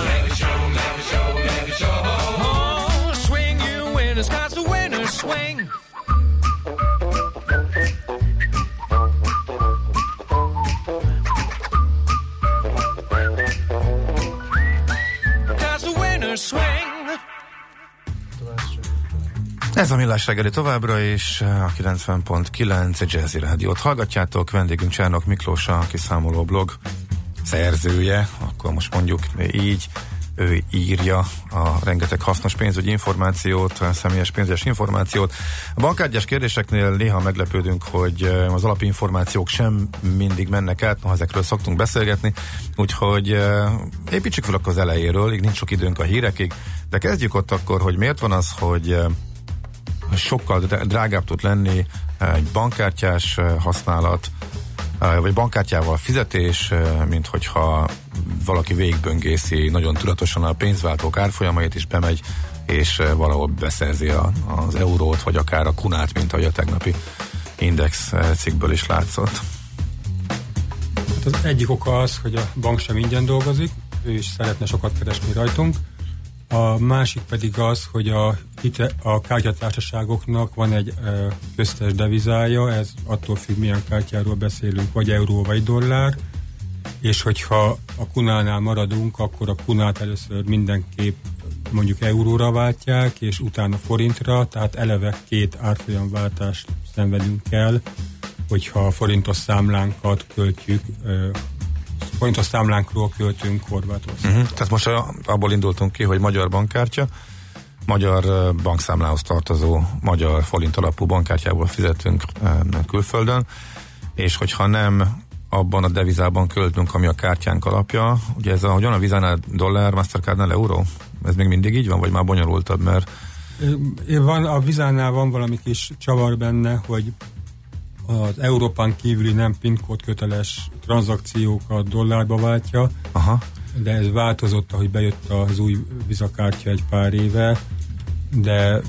Let it show, let it show, let it show. Oh, swing you winners, cause the winners swing. Ez a Millás reggeli továbbra is, a 90.9 Jazzy Rádiót hallgatjátok, vendégünk Csárnok Miklós, a kiszámoló blog szerzője, akkor most mondjuk így, ő írja a rengeteg hasznos pénzügyi információt, személyes pénzügyes információt. A bankkártyás kérdéseknél néha meglepődünk, hogy az alapinformációk sem mindig mennek át, noha ezekről szoktunk beszélgetni, úgyhogy építsük fel akkor az elejéről, így nincs sok időnk a hírekig, de kezdjük ott akkor, hogy miért van az, hogy sokkal drágább tud lenni egy bankkártyás használat, vagy bankkártyával fizetés, mint hogyha valaki végböngészi nagyon tudatosan a pénzváltók árfolyamait, és bemegy, és valahol beszerzi az eurót, vagy akár a kunát, mint ahogy a tegnapi Index cikkből is látszott. Hát az egyik oka az, hogy a bank sem ingyen dolgozik, ő is szeretne sokat keresni rajtunk. A másik pedig az, hogy a kártyatársaságoknak van egy köztes devizája, ez attól függ, milyen kártyáról beszélünk, vagy euró, vagy dollár, és hogyha a kunánál maradunk, akkor a kunát először mindenképp mondjuk euróra váltják, és utána forintra, tehát eleve két árfolyamváltást szenvedünk el, hogyha a forintos számlánkat költjük, forintos számlánkról költünk Horvátországba. Tehát most abból indultunk ki, hogy magyar bankkártya, magyar bankszámlához tartozó, magyar forint alapú bankkártyából fizetünk külföldön, és hogyha nem abban a devizában költünk, ami a kártyánk alapja, ugye ez ahogy a Visa-nál dollár, Mastercard-nál euró? Ez még mindig így van, vagy már bonyolultabb, mert... Van, a Visa-nál van valami kis csavar benne, hogy az Európán kívüli nem PIN-kód köteles tranzakciókat dollárba váltja. Aha. De ez változott, ahogy bejött az új Visa kártya egy pár éve, de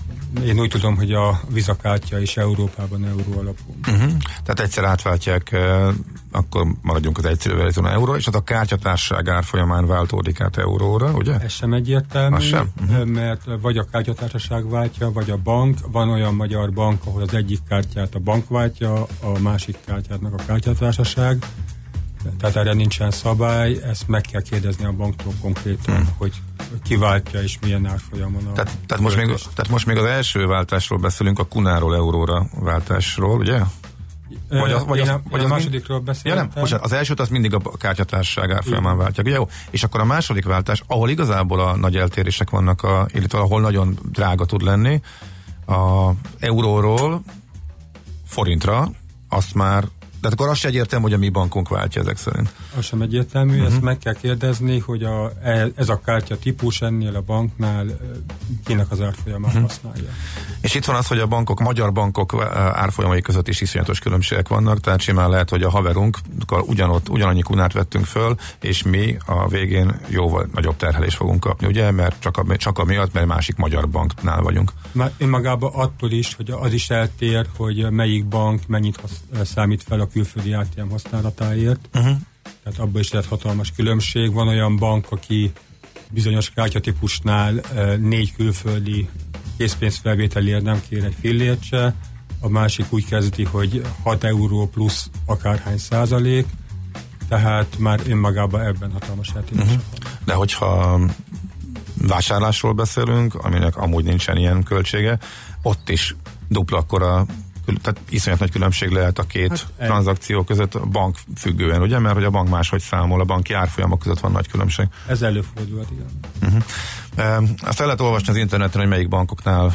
én úgy tudom, hogy a Visa kártya is Európában euró alapú. Tehát egyszer átváltják, akkor maradjunk az egyszerű verzióban euró, és az a kártyatársaság árfolyamán váltódik át euróra, ugye? Ez sem egyértelmű, sem. Mert vagy a kártyatársaság váltja, vagy a bank. Van olyan magyar bank, ahol az egyik kártyát a bank váltja, a másik kártyátnak a kártyatársaság. Tehát erre nincsen szabály, ezt meg kell kérdezni a banktól konkrétan, hogy kiváltja és milyen árfolyamon. Tehát most még az első váltásról beszélünk, a kunáról euróra váltásról, ugye? Vagy a másodikról beszéltem. Az elsőt az mindig a kártyatársaság árfolyamán váltják, ugye? Jó. És akkor a második váltás, ahol igazából a nagy eltérések vannak, illetve ahol nagyon drága tud lenni, a euróról forintra, azt már... Tehát akkor azt sem egyértelmű, hogy a mi bankunk váltja ezek szerint. Az sem egyértelmű, ezt meg kell kérdezni, hogy ez a kártya típus ennél a banknál kinek az árfolyamát használja. És itt van az, hogy a bankok, magyar bankok árfolyamai között is iszonyatos különbségek vannak, tehát simán lehet, hogy a haverunkkal ugyanannyi kunát vettünk föl, és mi a végén jóval nagyobb terhelést fogunk kapni, ugye? Mert csak amiatt, mert másik magyar banknál vagyunk. Már önmagában attól is, hogy az is eltér, hogy melyik bank mennyit számít fel a külföldi ATM használatáért. Tehát abban is lehet hatalmas különbség. Van olyan bank, aki bizonyos kártyatípusnál 4 külföldi készpénzfelvételért nem kér egy fillért se, a másik úgy kezdi, hogy 6 euró plusz akárhány százalék, tehát már önmagában ebben hatalmas eltérés. De hogyha vásárlásról beszélünk, aminek amúgy nincsen ilyen költsége, ott is dupla akkora, tehát iszonyat nagy különbség lehet a két tranzakció között a bank függően, ugye? Mert hogy a bank máshogy számol, a banki árfolyamok között van nagy különbség. Ez előfordulhat, igen. Azt el lehet olvasni az interneten, hogy melyik bankoknál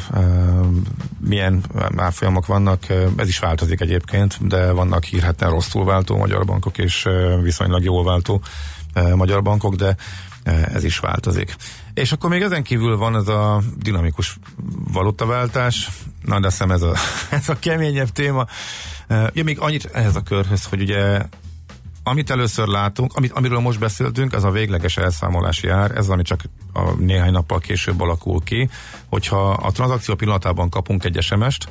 milyen árfolyamok vannak. Ez is változik egyébként, de vannak hírhetten rosszul váltó magyar bankok, és viszonylag jól váltó magyar bankok, de ez is változik. És akkor még ezen kívül van ez a dinamikus valutaváltás. Na, de hiszem ez a keményebb téma. Ja, még annyit ehhez a körhöz, hogy ugye amit először látunk, amiről most beszéltünk, az a végleges elszámolási ár, ez ami csak néhány nappal később alakul ki, hogyha a tranzakció pillanatában kapunk egy SMS-t,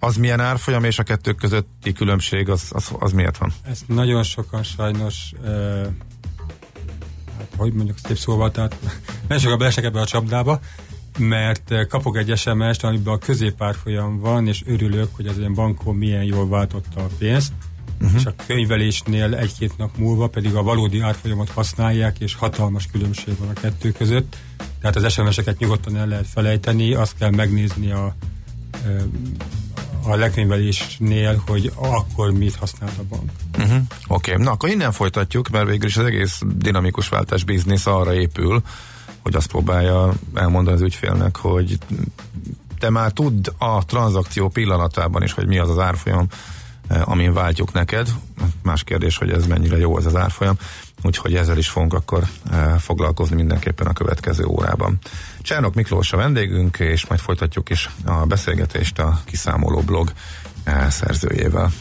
az milyen árfolyam, és a kettő közötti különbség, az miért van? Ezt nagyon sokan sajnos... hogy mondjuk szép szóval, tehát nem sokan belesek ebbe a csapdába, mert kapok egy SMS-t, amiben a középárfolyam van, és örülök, hogy az én bankom milyen jól váltotta a pénzt, és a könyvelésnél egy-két nap múlva pedig a valódi árfolyamot használják, és hatalmas különbség van a kettő között. Tehát az SMS-eket nyugodtan el lehet felejteni, azt kell megnézni a lekönyvelésnél, hogy akkor mit használ a bank. Uh-huh. Oké. Na akkor innen folytatjuk, mert végül is az egész dinamikus váltás biznisz arra épül, hogy azt próbálja elmondani az ügyfélnek, hogy te már tudd a tranzakció pillanatában is, hogy mi az az árfolyam, amin váltjuk neked. Más kérdés, hogy ez mennyire jó az az árfolyam, úgyhogy ezzel is fogunk akkor foglalkozni mindenképpen a következő órában. Csárnok Miklós a vendégünk, és majd folytatjuk is a beszélgetést a Kiszámoló blog szerzőjével.